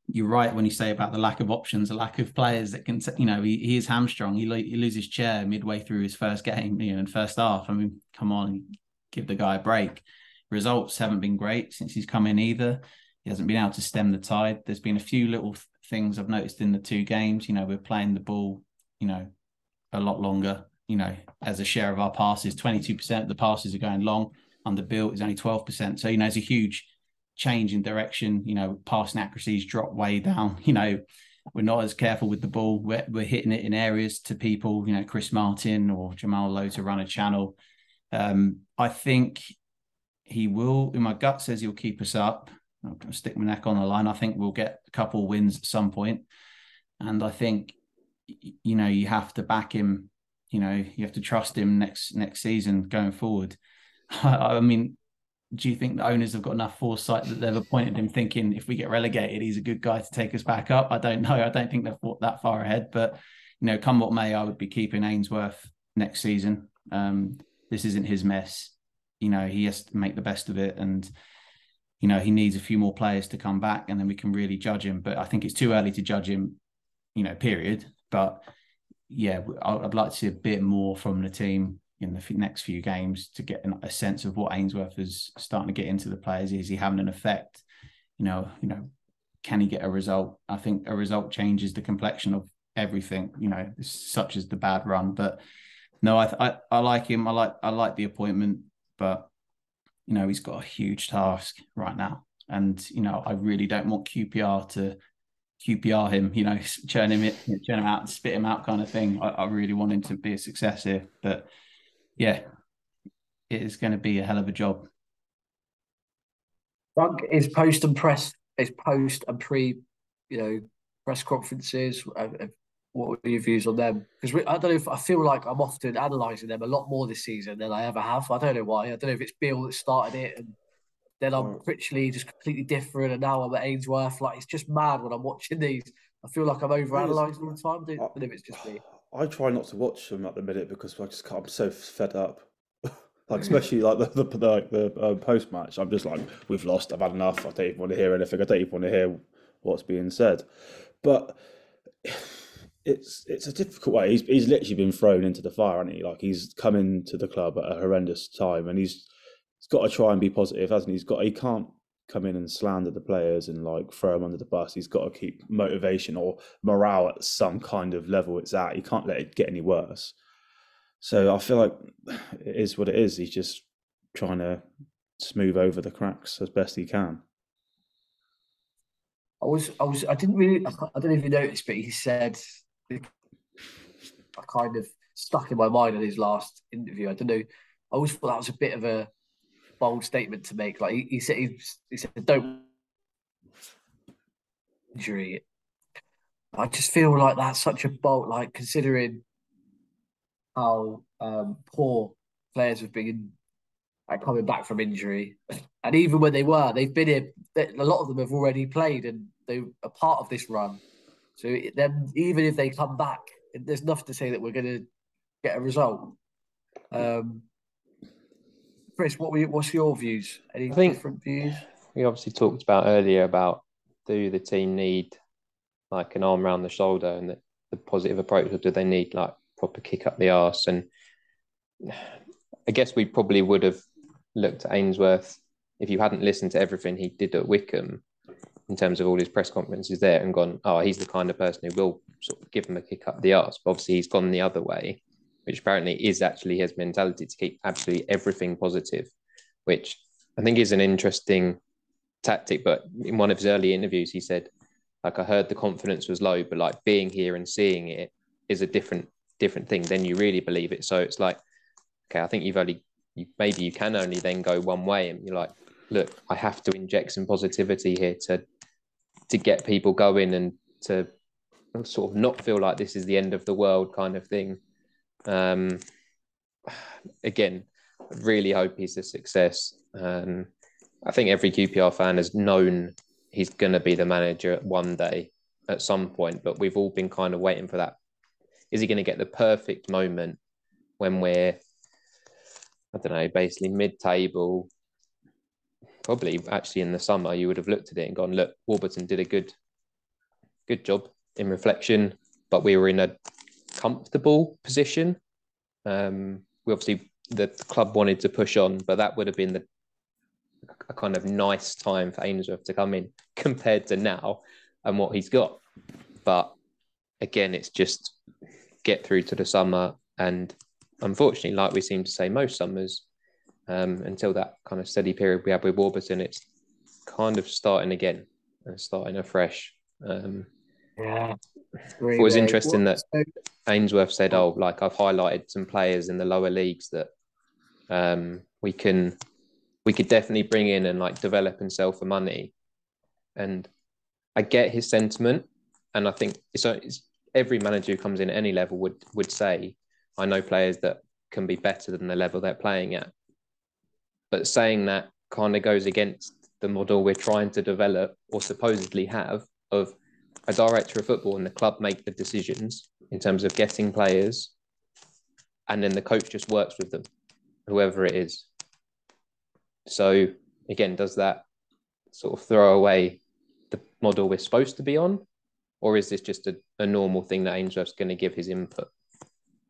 You're right when you say about the lack of options, the lack of players that can, you know, he, he is hamstrung. He, lo- he loses Chair midway through his first game, you know, in first half. I mean, come on, give the guy a break. Results haven't been great since he's come in either. He hasn't been able to stem the tide. There's been a few little th- things I've noticed in the two games. You know, we're playing the ball, you know, a lot longer, you know, as a share of our passes. twenty-two percent of the passes are going long. Under Bill, it's only twelve percent. So, you know, it's a huge change in direction. You know, passing accuracies drop way down. You know, we're not as careful with the ball. We're, we're hitting it in areas to people, you know, Chris Martin or Jamal Lowe to run a channel. Um, I think he will, in my gut says he'll keep us up. I'm going to stick my neck on the line. I think we'll get a couple wins at some point. And I think, you know, you have to back him, you know, you have to trust him next next season going forward. I, I mean, do you think the owners have got enough foresight that they've appointed him thinking if we get relegated, he's a good guy to take us back up? I don't know. I don't think they've thought that far ahead. But, you know, come what may, I would be keeping Ainsworth next season. Um, this isn't his mess. You know, he has to make the best of it. And, you know, he needs a few more players to come back and then we can really judge him. But I think it's too early to judge him, you know, period. But yeah, I'd like to see a bit more from the team in the next few games to get a sense of what Ainsworth is starting to get into the players. Is he having an effect? You know, you know, can he get a result? I think a result changes the complexion of everything, you know, such as the bad run. But no, I I, I like him. I like I like the appointment, but you know, he's got a huge task right now. And, you know, I really don't want Q P R to Q P R him, you know, churn him, in, churn him out, spit him out kind of thing. I, I really want him to be a success here. But yeah, it is going to be a hell of a job. Doug is post and press, is post and pre, you know, press conferences. What are your views on them? Because I don't know if I feel like I'm often analysing them a lot more this season than I ever have. I don't know why. I don't know if it's Beale that started it and then I'm Critchley just completely different and now I'm at Ainsworth. Like, it's just mad when I'm watching these. I feel like I'm over-analysing all the time. I don't know if it's just me. I try not to watch them at the minute because I just I'm so fed up. Like, especially like the the, like the um, post-match. I'm just like, we've lost. I've had enough. I don't even want to hear anything. I don't even want to hear what's being said. But It's it's a difficult way. He's he's literally been thrown into the fire, hasn't he? Like, he's come into the club at a horrendous time, and he's he's got to try and be positive, hasn't he? He's got he can't come in and slander the players and like throw them under the bus. He's got to keep motivation or morale at some kind of level it's at. He can't let it get any worse. So I feel like it is what it is. He's just trying to smooth over the cracks as best he can. I was I was I didn't really I don't know if you noticed, but he said. I kind of stuck in my mind in his last interview. I don't know. I always thought that was a bit of a bold statement to make. Like he, he said, he, he said, "Don't injury." I just feel like that's such a bold. Like, considering how um, poor players have been at coming back from injury, and even when they were, they've been here. A lot of them have already played, and they are part of this run. So then, even if they come back, there's nothing to say that we're going to get a result. Um, Chris, what were you, what's your views? Any I think different views? We obviously talked about earlier about do the team need like an arm around the shoulder and the, the positive approach, or do they need like proper kick up the arse? And I guess we probably would have looked at Ainsworth if you hadn't listened to everything he did at Wickham, in terms of all his press conferences there, and gone, oh, he's the kind of person who will sort of give him a kick up the arse. But obviously he's gone the other way, which apparently is actually his mentality to keep absolutely everything positive, which I think is an interesting tactic. But in one of his early interviews, he said, like, I heard the confidence was low, but like being here and seeing it is a different, different thing. Then you really believe it. So it's like, okay, I think you've only, you, maybe you can only then go one way. And you're like, look, I have to inject some positivity here to, to get people going and to sort of not feel like this is the end of the world kind of thing. Um, again, really hope he's a success. Um, I think every Q P R fan has known he's going to be the manager one day at some point, but we've all been kind of waiting for that. Is he going to get the perfect moment when we're I don't know, basically mid-table, probably actually in the summer, you would have looked at it and gone, look, Warburton did a good good job in reflection, but we were in a comfortable position. Um, we obviously, the club wanted to push on, but that would have been the a kind of nice time for Ainsworth to come in compared to now and what he's got. But again, it's just get through to the summer. And unfortunately, like we seem to say most summers, um, until that kind of steady period we had with Warburton, it's kind of starting again and starting afresh. Um, yeah. Really, it was interesting what? that Ainsworth said, oh, like I've highlighted some players in the lower leagues that um, we can... we could definitely bring in and like develop and sell for money. And I get his sentiment. And I think it's, it's every manager who comes in at any level would, would say, I know players that can be better than the level they're playing at. But saying that kind of goes against the model we're trying to develop or supposedly have of a director of football and the club make the decisions in terms of getting players. And then the coach just works with them, whoever it is. So again, does that sort of throw away the model we're supposed to be on? Or is this just a, a normal thing that Ainsworth's going to give his input?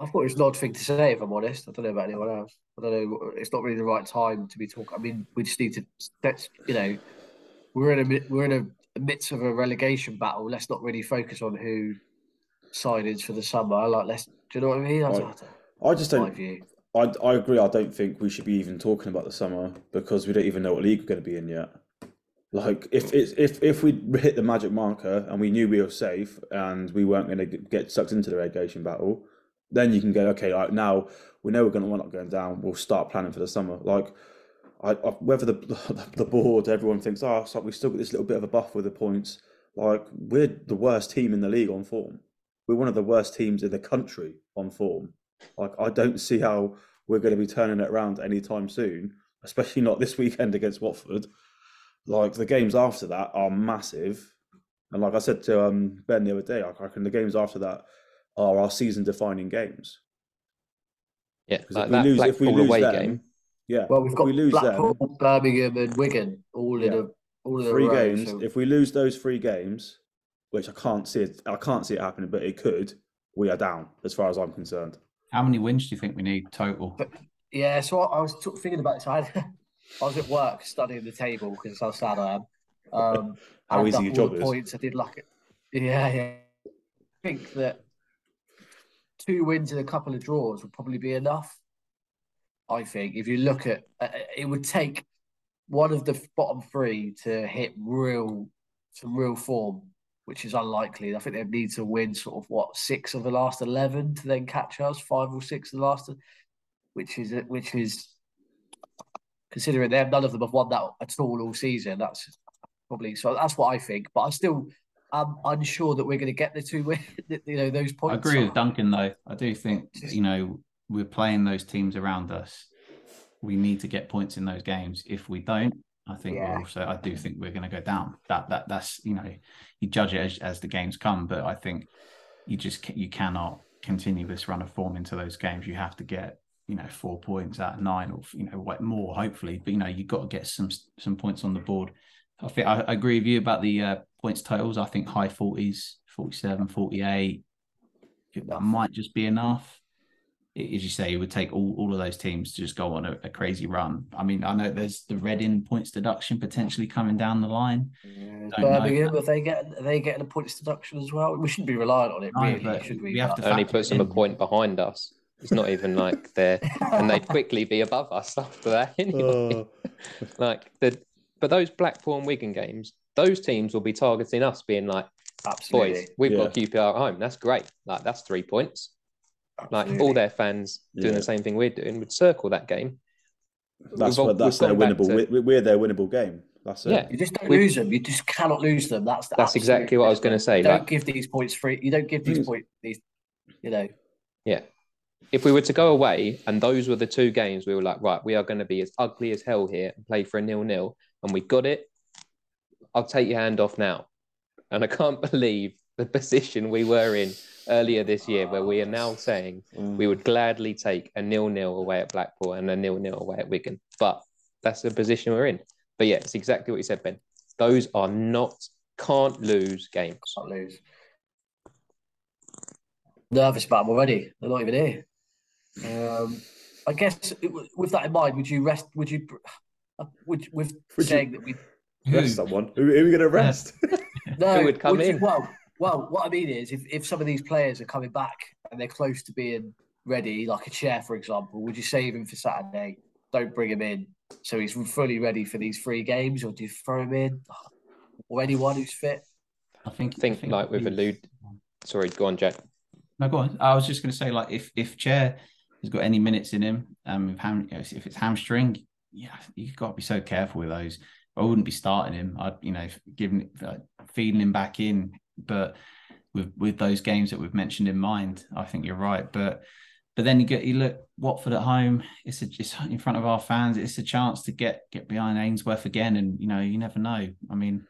I thought it was an odd thing to say, if I'm honest. I don't know about anyone else. I don't know. It's not really the right time to be talking. I mean, we just need to, let's, you know, we're in a, we're in a midst of a relegation battle. Let's not really focus on who signings for the summer. Like, let's, do you know what I mean? I, don't, I just don't. My view. I, I agree. I don't think we should be even talking about the summer because we don't even know what league we're going to be in yet. Like, if it's, if if we hit the magic marker and we knew we were safe and we weren't going to get sucked into the relegation battle, then you can go, okay, like now we know we're going to wind up going down. We'll start planning for the summer. Like, I, I, whether the the board, everyone thinks, oh, it's like we still got this little bit of a buffer with the points. Like, we're the worst team in the league on form. We're one of the worst teams in the country on form. Like, I don't see how we're going to be turning it around anytime soon, especially not this weekend against Watford. Like, the games after that are massive. And like I said to um, Ben the other day, I reckon the games after that are our season-defining games. Yeah, like if, that we lose, if we lose away them, game. Yeah, well, we've got we lose Blackpool, them, Birmingham and Wigan all in yeah, a all in three a row, games. So. If we lose those three games, which I can't see it, I can't see it happening, but it could. We are down, as far as I'm concerned. How many wins do you think we need total? But, yeah, so I, I was t- thinking about this. I, had, I was at work studying the table because that's how sad I am. Um, how easy your job is. Points, I did like it. Yeah, yeah. I think that two wins and a couple of draws would probably be enough. I think if you look at uh, it, would take one of the bottom three to hit real some real form, which is unlikely. I think they'd need to win sort of, what, six of the last eleven to then catch us, five or six of the last, which is, which is considering they have, none of them have won that at all all season. That's probably, so that's what I think. But I still am unsure that we're going to get the two, you know, those points. I agree with Duncan, though. I do think, you know, we're playing those teams around us. We need to get points in those games. If we don't, I think yeah. we're also, I do think we're going to go down. That that that's you know, you judge it as, as the games come, but I think you just you cannot continue this run of form into those games. You have to get you know four points out of nine, or you know more hopefully. But you know you've got to get some some points on the board. I think I, I agree with you about the uh, points totals. I think high forties, forty-seven, forty-eight, that might just be enough. As you say, it would take all, all of those teams to just go on a, a crazy run. I mean, I know there's the Reading points deduction potentially coming down the line. Yeah, Birmingham, if they get are they getting a points deduction as well? We shouldn't be reliant on it, no, really, should we? We have to only put them a point behind us. It's not even like they're... and they'd quickly be above us after that anyway. Oh. like the, but those Blackpool and Wigan games, those teams will be targeting us being like, absolutely. Boys, we've yeah. got Q P R at home. That's great. Like, that's three points. Like Absolutely. All their fans doing yeah. the same thing we're doing would circle that game. That's all, what, that's their winnable. To, we're, we're their winnable game. That's it. Yeah. You just don't we, lose them. You just cannot lose them. That's the that's exactly what I was going to say. You don't like, give these points free. You don't give these points. These, you know. Yeah. If we were to go away and those were the two games we were like, right, we are going to be as ugly as hell here and play for a nil-nil, and we got it. I'll take your hand off now. And I can't believe the position we were in earlier this year where we are now saying mm. we would gladly take a nil-nil away at Blackpool and a nil-nil away at Wigan. But that's the position we're in. But yeah, it's exactly what you said, Ben. Those are not, can't lose games. Can't lose. Nervous about them already. They're not even here. Um, I guess with that in mind, would you rest? Would you? Would with would saying you that we rest someone? Who, who are we going to rest? No, who would come would in? You, well, well, what I mean is, if, if some of these players are coming back and they're close to being ready, like a Chair, for example, would you save him for Saturday? Don't bring him in so he's fully ready for these three games, or do you throw him in, or anyone who's fit? I think. I think, I think like we've alluded. Sorry, go on, Jack. No, go on. I was just going to say, like, if if Chair has got any minutes in him, um, if, ham, you know, if it's hamstring, yeah, you've got to be so careful with those. I wouldn't be starting him. I'd, you know, giving, uh, feeding him back in. But with with those games that we've mentioned in mind, I think you're right. But but then you get you look Watford at home. It's a, it's in front of our fans. It's a chance to get get behind Ainsworth again, and you know, you never know. I mean.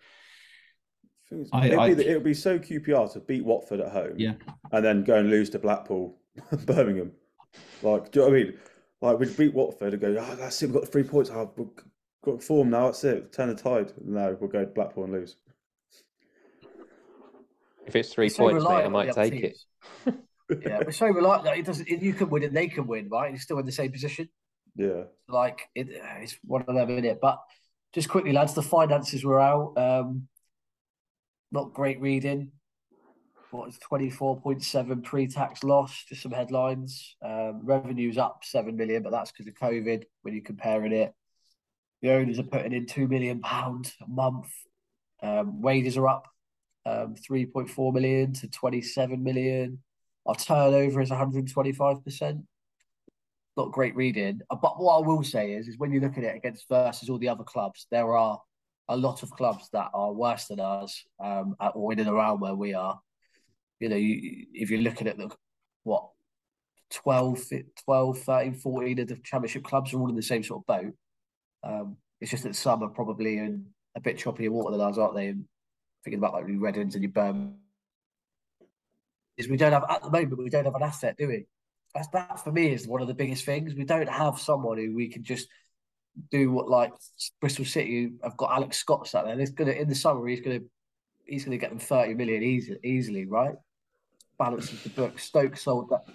I, it'd, I, be, it'd be so Q P R to beat Watford at home, yeah, and then go and lose to Blackpool, Birmingham. Like, do you know what I mean? Like, we'd beat Watford and go, oh, that's it, we've got three points. Oh, we've got form now, that's it, turn the tide. No, we'll go to Blackpool and lose. If it's three so points, mate, I might take teams. It. Yeah, we're so reliant that it doesn't. You can win and they can win, right? You're still in the same position. Yeah, like it, it's one of them, isn't it? But just quickly, lads, the finances were out. Um, Not great reading. What is twenty-four point seven pre-tax loss? Just some headlines. Um, revenue's up seven million, but that's because of COVID when you're comparing it. The owners are putting in two million pounds a month. Um, wages are up um, three point four million to twenty-seven million. Our turnover is one hundred twenty-five percent. Not great reading. But what I will say is, is when you look at it against versus all the other clubs, there are a lot of clubs that are worse than us, um, or in and around where we are. You know, you, if you're looking at the, what, twelve, thirteen, fourteen of the championship clubs are all in the same sort of boat. Um, it's just that some are probably in a bit choppier water than us, aren't they? And thinking about like your Reddings and your Birmingham. Is we don't have, at the moment, we don't have an asset, do we? That's, that for me is one of the biggest things. We don't have someone who we can just do what, like Bristol City have got Alex Scott sat there. He's gonna in the summer he's gonna he's gonna get them thirty million easily, easily, right? Balances the book. Stoke sold that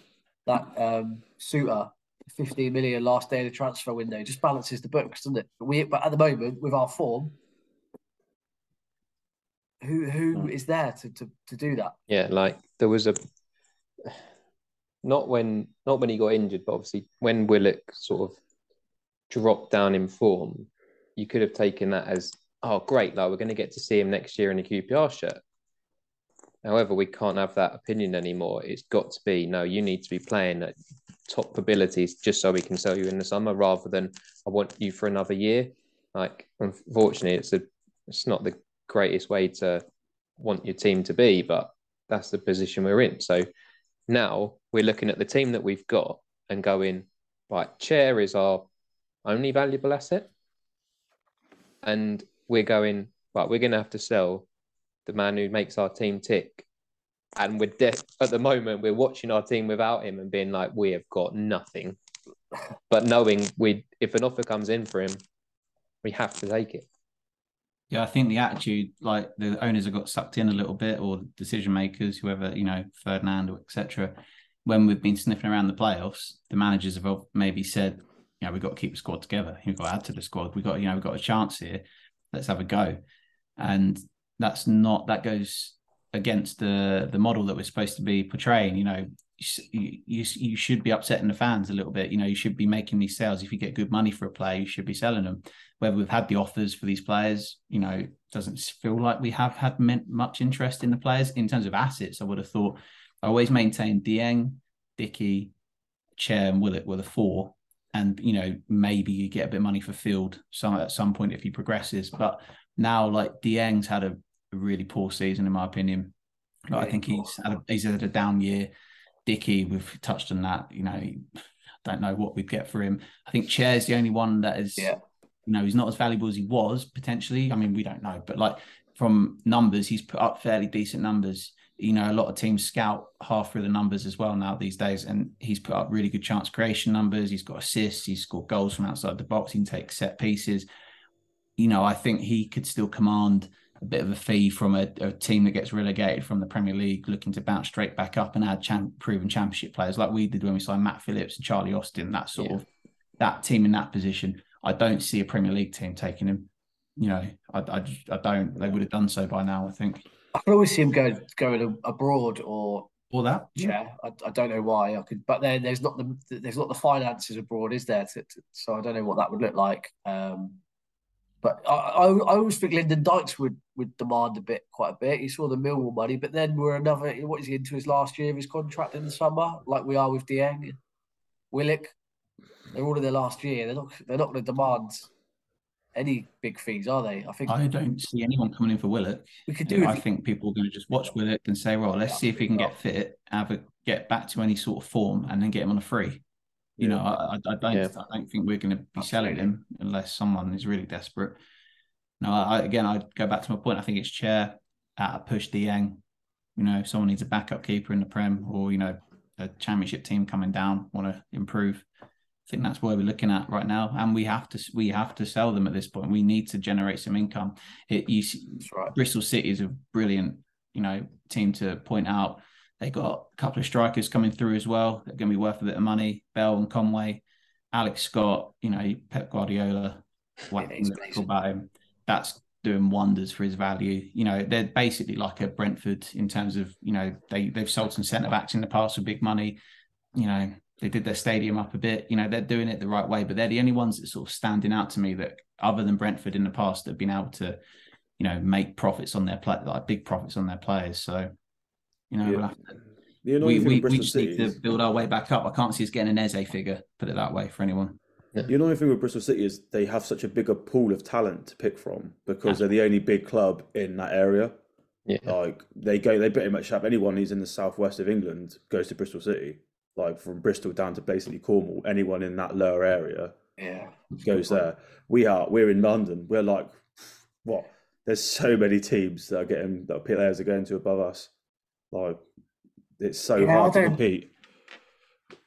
that um, Suter fifteen million last day of the transfer window. Just balances the books, doesn't it? But we but at the moment with our form, who who is there to to, to do that? Yeah, like there was a not when not when he got injured, but obviously when Willock sort of drop down in form, you could have taken that as, oh, great, like we're going to get to see him next year in a Q P R shirt. However, we can't have that opinion anymore. It's got to be, no, you need to be playing at top abilities just so we can sell you in the summer rather than I want you for another year. Like, unfortunately, it's a, it's not the greatest way to want your team to be, but that's the position we're in. So now we're looking at the team that we've got and going, right, Chair is our only valuable asset, and we're going, right, we're going to have to sell the man who makes our team tick, and we're def- at the moment we're watching our team without him and being like, we have got nothing, but knowing we if an offer comes in for him, we have to take it. Yeah, I think the attitude, like the owners have got sucked in a little bit, or decision makers, whoever, you know, Ferdinand or et cetera. When we've been sniffing around the playoffs, the managers have maybe said, you know, we've got to keep the squad together. We've got to add to the squad. We've got, you know, we've got a chance here. Let's have a go. And that's not, that goes against the the model that we're supposed to be portraying. You know, you, you, you should be upsetting the fans a little bit. You know, you should be making these sales. If you get good money for a player, you should be selling them. Whether we've had the offers for these players, you know, it doesn't feel like we have had much interest in the players. In terms of assets, I would have thought, I always maintained Dieng, Dickie, Chair and Willett were the four. And, you know, maybe you get a bit of money for Field some, at some point if he progresses. But now, like, Dieng's had a really poor season, in my opinion. Like, yeah, I think he's had, a, he's had a down year. Dickie, we've touched on that. You know, I don't know what we'd get for him. I think Chair's the only one that is, yeah. you know, he's not as valuable as he was, potentially. I mean, we don't know. But, like, from numbers, he's put up fairly decent numbers. you know, a lot of teams scout half through the numbers as well now these days. And he's put up really good chance creation numbers. He's got assists. He's scored goals from outside the box. He can take set pieces. You know, I think he could still command a bit of a fee from a, a team that gets relegated from the Premier League, looking to bounce straight back up and add champ, proven championship players like we did when we signed Matt Phillips and Charlie Austin, that sort yeah. of, that team in that position. I don't see a Premier League team taking him. You know, I, I, I don't. They would have done so by now, I think. I could always see him go, going abroad or... Or that. Yeah, I, I don't know why. I could, But then there's not the there's not the finances abroad, is there? To, to, so I don't know what that would look like. Um, but I, I, I always think Lyndon Dykes would, would demand a bit, quite a bit. He saw the Millwall money, but then we're another... What is he into his last year of his contract in the summer? Like we are with Dieng, Willock. They're all in their last year. They're not, they're not going to demand... any big fees, are they? I think I don't see anyone coming in for Willock. We could do. You know, I think people are going to just watch Willock and say, "Well, let's yeah, see if he can get fit, have a, get back to any sort of form, and then get him on a free." You yeah. know, I, I don't. Yeah. I don't think we're going to be Absolutely. selling him unless someone is really desperate. No, I, again, I'd go back to my point. I think it's Chair at a push Dieng. You know, if someone needs a backup keeper in the Prem, or you know, a Championship team coming down want to improve. I think that's where we're looking at right now, and we have to we have to sell them at this point. We need to generate some income. It, you see, right. Bristol City is a brilliant, you know, team to point out. They got a couple of strikers coming through as well. They're going to be worth a bit of money. Bell and Conway, Alex Scott. You know, Pep Guardiola. What yeah, talk about him? That's doing wonders for his value. You know, they're basically like a Brentford in terms of, you know, they they've sold some centre backs in the past for big money. You know. They did their stadium up a bit. You know, they're doing it the right way, but they're the only ones that sort of standing out to me that, other than Brentford in the past, that have been able to, you know, make profits on their play, like big profits on their players. So, you know, yeah. we'll have to, the annoying we, thing we, we just City need is... to build our way back up. I can't see us getting an Eze figure, put it that way, for anyone. Yeah. The annoying thing with Bristol City is they have such a bigger pool of talent to pick from because yeah. they're the only big club in that area. Yeah. Like they go, they pretty much have anyone who's in the southwest of England goes to Bristol City. Like from Bristol down to basically Cornwall, anyone in that lower area yeah, goes there. We are, we're in London. We're like, what? There's so many teams that are getting, that players are going to above us. Like, it's so yeah, hard to compete.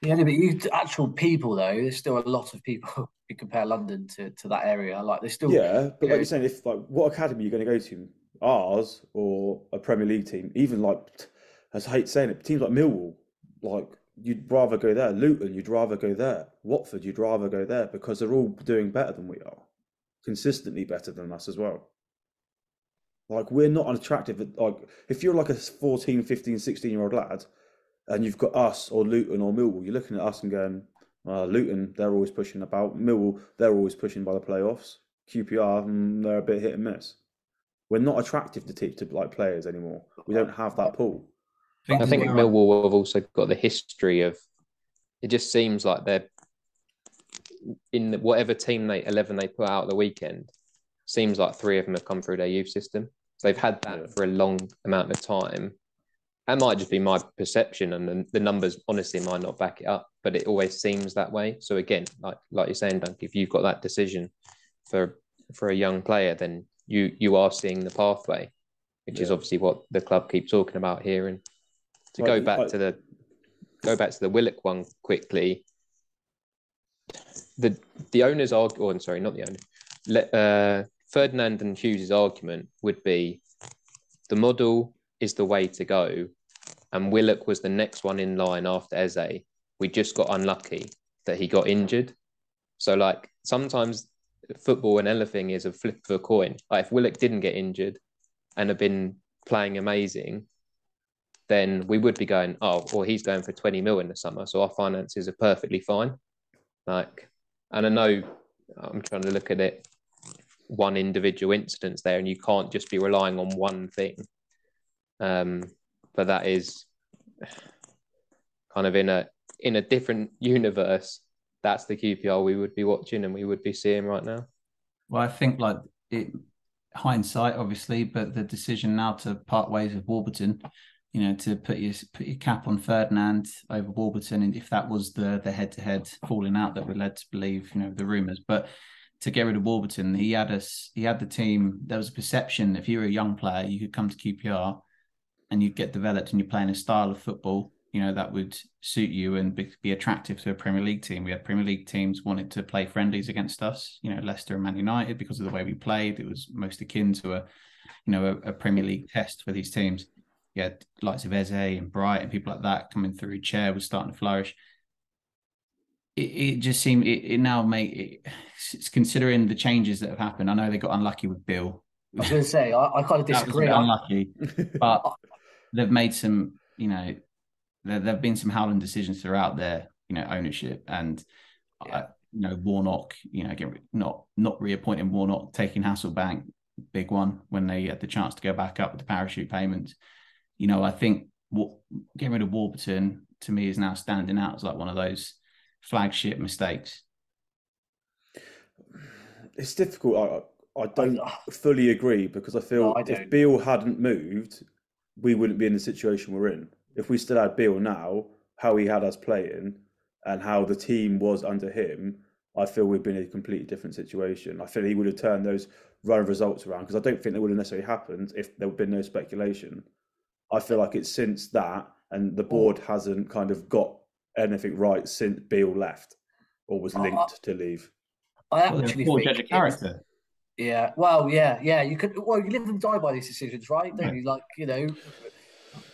Yeah, but you, actual people though, there's still a lot of people if you compare London to, to that area. Like, there's still. Yeah, but you like know, you're saying, if like, what academy are you going to go to? Ours or a Premier League team? Even like, as I hate saying it, teams like Millwall, like, you'd rather go there. Luton, you'd rather go there. Watford, you'd rather go there because they're all doing better than we are. Consistently better than us as well. Like, we're not unattractive. Like, if you're like a fourteen, fifteen, sixteen-year-old lad and you've got us or Luton or Millwall, you're looking at us and going, uh, Luton, they're always pushing about. Millwall, they're always pushing by the playoffs. Q P R, mm, they're a bit hit and miss. We're not attractive to, t- to like players anymore. We don't have that pool. I think Millwall have also got the history of. It just seems like they're in the, whatever team they eleven they put out the weekend. Seems like three of them have come through their youth system. So they've had that yeah. for a long amount of time. That might just be my perception, and the, the numbers honestly might not back it up. But it always seems that way. So again, like like you're saying, Dunk, if you've got that decision for for a young player, then you you are seeing the pathway, which yeah. is obviously what the club keeps talking about here. And To go back to the go back to the Willock one quickly. The the owners are, or I'm sorry, not the owner. Let, uh, Ferdinand and Hughes' argument would be the model is the way to go, and Willock was the next one in line after Eze. We just got unlucky that he got injured. So like sometimes football and everything is a flip of a coin. Like if Willock didn't get injured and have been playing amazing, then we would be going, oh, or he's going for twenty mil in the summer, so our finances are perfectly fine. Like, and I know I'm trying to look at it, one individual incident there, and you can't just be relying on one thing. Um, but that is kind of in a in a different universe. That's the Q P R we would be watching and we would be seeing right now. Well, I think like it, hindsight, obviously, but the decision now to part ways with Warburton. You know, to put your put your cap on Ferdinand over Warburton, and if that was the the head to head falling out that we're led to believe, you know, the rumours. But to get rid of Warburton, he had us, he had the team. There was a perception if you were a young player, you could come to Q P R, and you get developed and you're playing a style of football, you know, that would suit you and be, be attractive to a Premier League team. We had Premier League teams wanted to play friendlies against us, you know, Leicester and Man United, because of the way we played. It was most akin to a, you know, a, a Premier League test for these teams. You had likes of Eze and Bright and people like that coming through. Chair was starting to flourish. It, it just seemed, it, it now make, it, it's considering the changes that have happened. I know they got unlucky with Bill. I was going to say, I, I kind of disagree. That was a bit unlucky, but they've made some, you know, there have been some Haaland decisions throughout their, you know, ownership, and yeah. uh, you know, Warnock, you know, again, not not reappointing Warnock, taking Hasselbank, big one when they had the chance to go back up with the parachute payments. You know, I think what, getting rid of Warburton to me is now standing out as like one of those flagship mistakes. It's difficult. I I don't fully agree, because I feel no, I if Beale hadn't moved, we wouldn't be in the situation we're in. If we still had Beale now, how he had us playing and how the team was under him, I feel we'd been in a completely different situation. I feel he would have turned those run of results around, because I don't think they would have necessarily happened if there had been no speculation. I feel like it's since that, and the board hasn't kind of got anything right since Beale left or was linked uh, to leave. I actually well, think... It's, character. Yeah, well, yeah, yeah. You could, well, you live and die by these decisions, right? Don't you? Like, you know...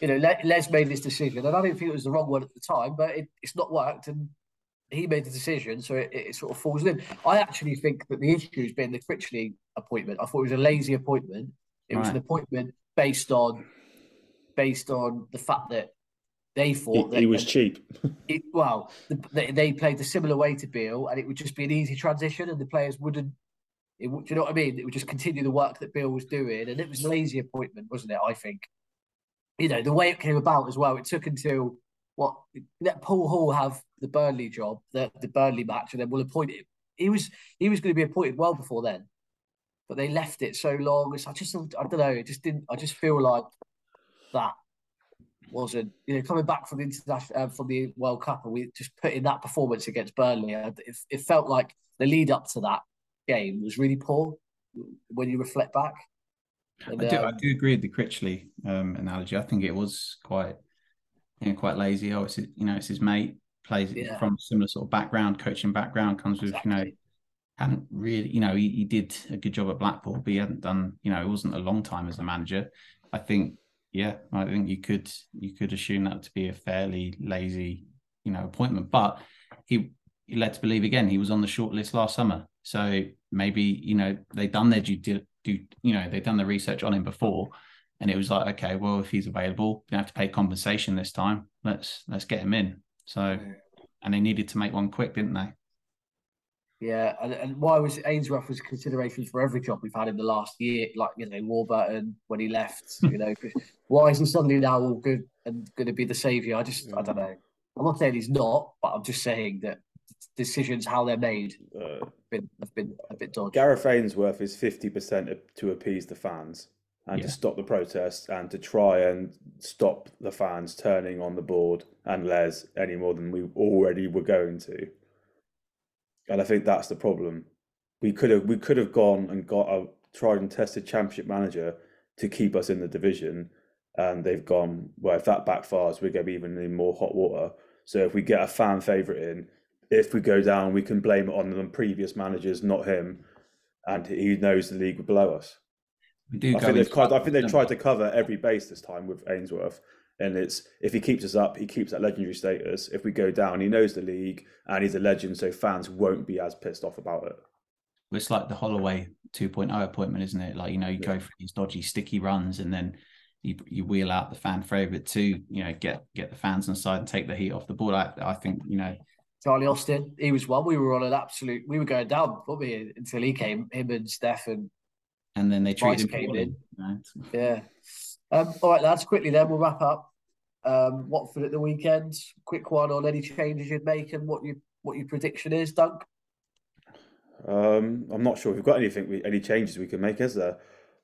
You know, Les made this decision, and I don't think it was the wrong one at the time, but it, it's not worked, and he made the decision, so it, it sort of falls in. I actually think that the issue has been the Critchley appointment. I thought it was a lazy appointment. It All was right. an appointment based on based on the fact that they thought he, that... He was cheap. It, well, the, they, they played a similar way to Beale, and it would just be an easy transition, and the players wouldn't... It, do you know what I mean? It would just continue the work that Beale was doing, and it was a lazy appointment, wasn't it, I think? You know, the way it came about as well, it took until, what, let Paul Hall have the Burnley job, the, the Burnley match, and then we'll appoint him. He was he was going to be appointed well before then, but they left it so long. So I just, I don't know, it just didn't, I just feel like that wasn't, you know, coming back from the international, uh, from the World Cup, and we just put in that performance against Burnley. It, it felt like the lead up to that game was really poor when you reflect back. And, I, do, um, I do agree with the Critchley um, analogy. I think it was quite, you know, quite lazy. Oh, it's, you know, it's his mate, plays yeah. from a similar sort of background, coaching background, comes with, exactly. you know, hadn't really, you know, he, he did a good job at Blackpool, but he hadn't done, you know, it wasn't a long time as a manager. I think, yeah, I think you could you could assume that to be a fairly lazy, you know, appointment. But he, he led to believe again he was on the shortlist last summer, so maybe, you know, they've done their due diligence. Do you know they've done the research on him before, and it was like, okay, well, if he's available, we don't have to pay compensation this time. Let's let's get him in. So, and they needed to make one quick, didn't they? Yeah, and, and why was Ainsworth was consideration for every job we've had in the last year? Like, you know, Warburton when he left, you know, why is he suddenly now all good and going to be the saviour? I just yeah. I don't know. I'm not saying he's not, but I'm just saying that decisions how they're made uh, have been have been a bit dodgy. Gareth Ainsworth is fifty percent to appease the fans and yeah. to stop the protests and to try and stop the fans turning on the board and Les any more than we already were going to. And I think that's the problem. We could have we could have gone and got a tried and tested championship manager to keep us in the division, and they've gone, well, if that backfires, we're going to be even in more hot water. So if we get a fan favourite in, if we go down, we can blame it on the previous managers, not him, and he knows the league would blow us. We do I, think they've co- I think they've tried to cover every base this time with Ainsworth, and it's if he keeps us up, he keeps that legendary status. If we go down, he knows the league, and he's a legend, so fans won't be as pissed off about it. It's like the Holloway two point oh appointment, isn't it? Like, you know, you yeah. go for these dodgy, sticky runs, and then you you wheel out the fan favourite to, you know, get get the fans on the side and take the heat off the board. I, I think, you know... Charlie Austin, he was one. We were on an absolute. We were going down, probably, until he came. Him and Steph and and then they treated him came in. Right. Yeah. Um, all right, lads. Quickly, then we'll wrap up. Um, Watford at the weekend. Quick one on any changes you'd make and what you what your prediction is, Doug. Um, I'm not sure we've got anything. We, any changes we can make, is there?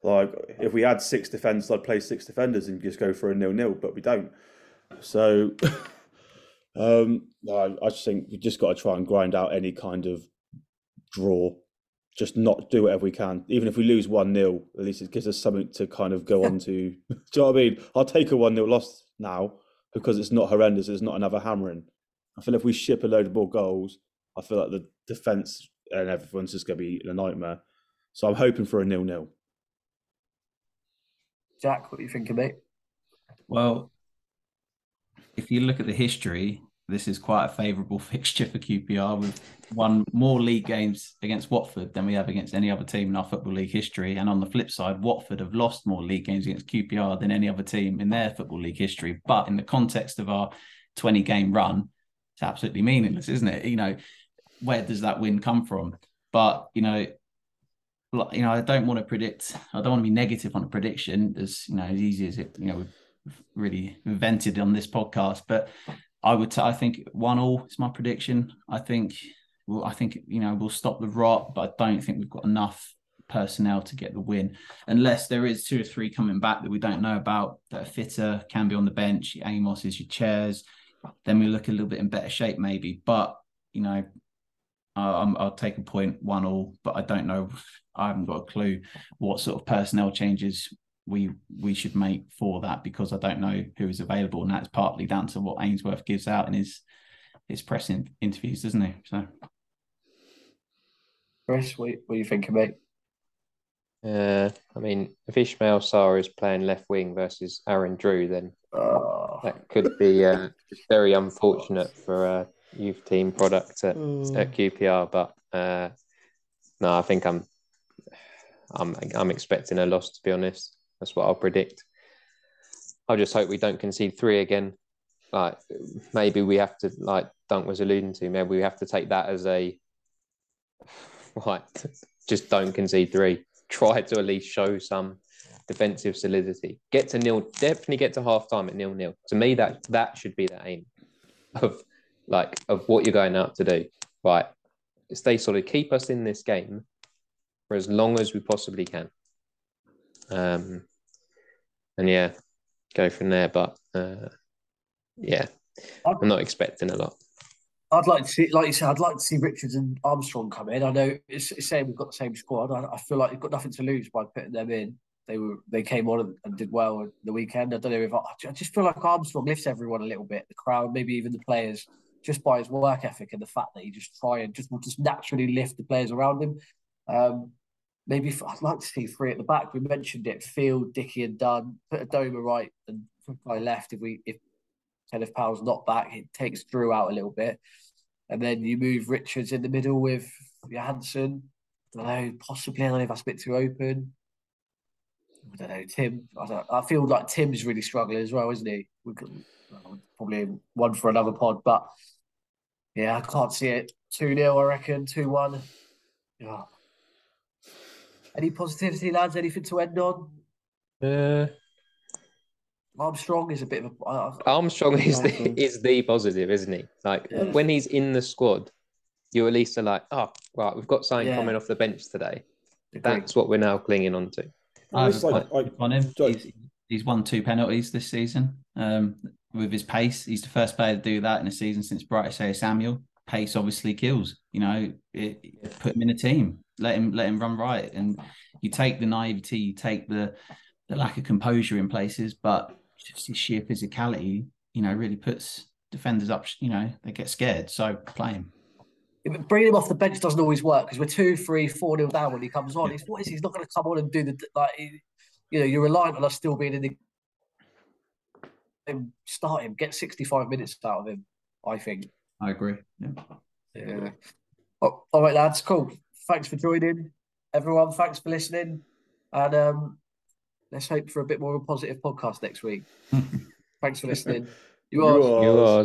Like, if we had six defenders, I'd play six defenders and just go for a nil-nil. But we don't. So. Um, I, I just think we just got to try and grind out any kind of draw just not do whatever we can. Even if we lose one nil, at least it gives us something to kind of go on to. Do you know what I mean? I'll take a one nil loss now because it's not horrendous. It's not another hammering. I feel if we ship a load of more goals, I feel like the defence and everyone's just going to be a nightmare. So I'm hoping for a nil nil. Jack, what do you think of it? Well, if you look at the history, this is quite a favourable fixture for Q P R. We've won more league games against Watford than we have against any other team in our Football League history. And on the flip side, Watford have lost more league games against Q P R than any other team in their Football League history. But in the context of our twenty-game run, it's absolutely meaningless, isn't it? You know, where does that win come from? But, you know, you know, I don't want to predict. I don't want to be negative on a prediction, as you know, as easy as it, you know, we've really invented on this podcast. But I would, t- I think one all is my prediction. I think, well, I think you know, we'll stop the rot, but I don't think we've got enough personnel to get the win, unless there is two or three coming back that we don't know about that are fitter, can be on the bench. Amos is your Chairs. Then we look a little bit in better shape, maybe. But you know, I'll, I'll take a point, one all, but I don't know. I haven't got a clue what sort of personnel changes we we should make for that, because I don't know who is available, and that's partly down to what Ainsworth gives out in his his press in, interviews, doesn't he? So, Chris, what, what do you think about? Uh, I mean, if Ismail Sarr is playing left wing versus Aaron Drewe, then oh. that could be uh, very unfortunate for a youth team product at, mm. at Q P R. But uh, no, I think I'm. I'm I'm expecting a loss, to be honest. That's what I'll predict. I just hope we don't concede three again. Like maybe we have to, like Dunk was alluding to, maybe we have to take that as a like just don't concede three. Try to at least show some defensive solidity. Get to nil, definitely get to half time at nil nil. To me, that that should be the aim of like of what you're going out to do. Right, stay solid, keep us in this game for as long as we possibly can. Um, and yeah, go from there. But uh, yeah, I'm not expecting a lot. I'd like to see, like you said, I'd like to see Richards and Armstrong come in. I know it's, it's saying we've got the same squad. I, I feel like you've got nothing to lose by putting them in. They were they came on and, and did well the weekend. I don't know if I, I just feel like Armstrong lifts everyone a little bit, the crowd, maybe even the players, just by his work ethic and the fact that he just try and just will just naturally lift the players around him. Um, Maybe I'd like to see three at the back. We mentioned it: Field, Dickie, and Dunn. Put Adoma right and Critchley left. If we, if Kenneth Powell's not back, it takes Drewe out a little bit, and then you move Richards in the middle with Johansson. I don't know, possibly. I don't know if that's a bit too open. I don't know, Tim. I don't. I feel like Tim's really struggling as well, isn't he? We could, probably one for another pod, but yeah, I can't see it. two nil, I reckon. two one. Yeah. Any positivity, lads? Anything to end on? Uh, Armstrong is a bit of a... Uh, Armstrong is the, is the positive, isn't he? Like, yeah. When he's in the squad, you at least are like, oh, right, we've got something yeah. coming off the bench today. Agreed. That's what we're now clinging on to. I, like, I, on him. He's, he's won two penalties this season um, with his pace. He's the first player to do that in a season since Bright Say Samuel. Pace obviously kills. You know, it, it put him in a team. Let him let him run riot, and you take the naivety, you take the the lack of composure in places, but just his sheer physicality, you know, really puts defenders up. You know, they get scared, so play him. Yeah, but bringing him off the bench doesn't always work because we're two, three, four nil down when he comes on. He's what is he? He's not going to come on and do the like. You know, you're reliant on us still being in the game. Start him, get sixty-five minutes out of him. I think. I agree. Yeah. Yeah. Oh, all right, lads. Cool. Thanks for joining, everyone. Thanks for listening. And um, let's hope for a bit more of a positive podcast next week. Thanks for listening. You are. You are.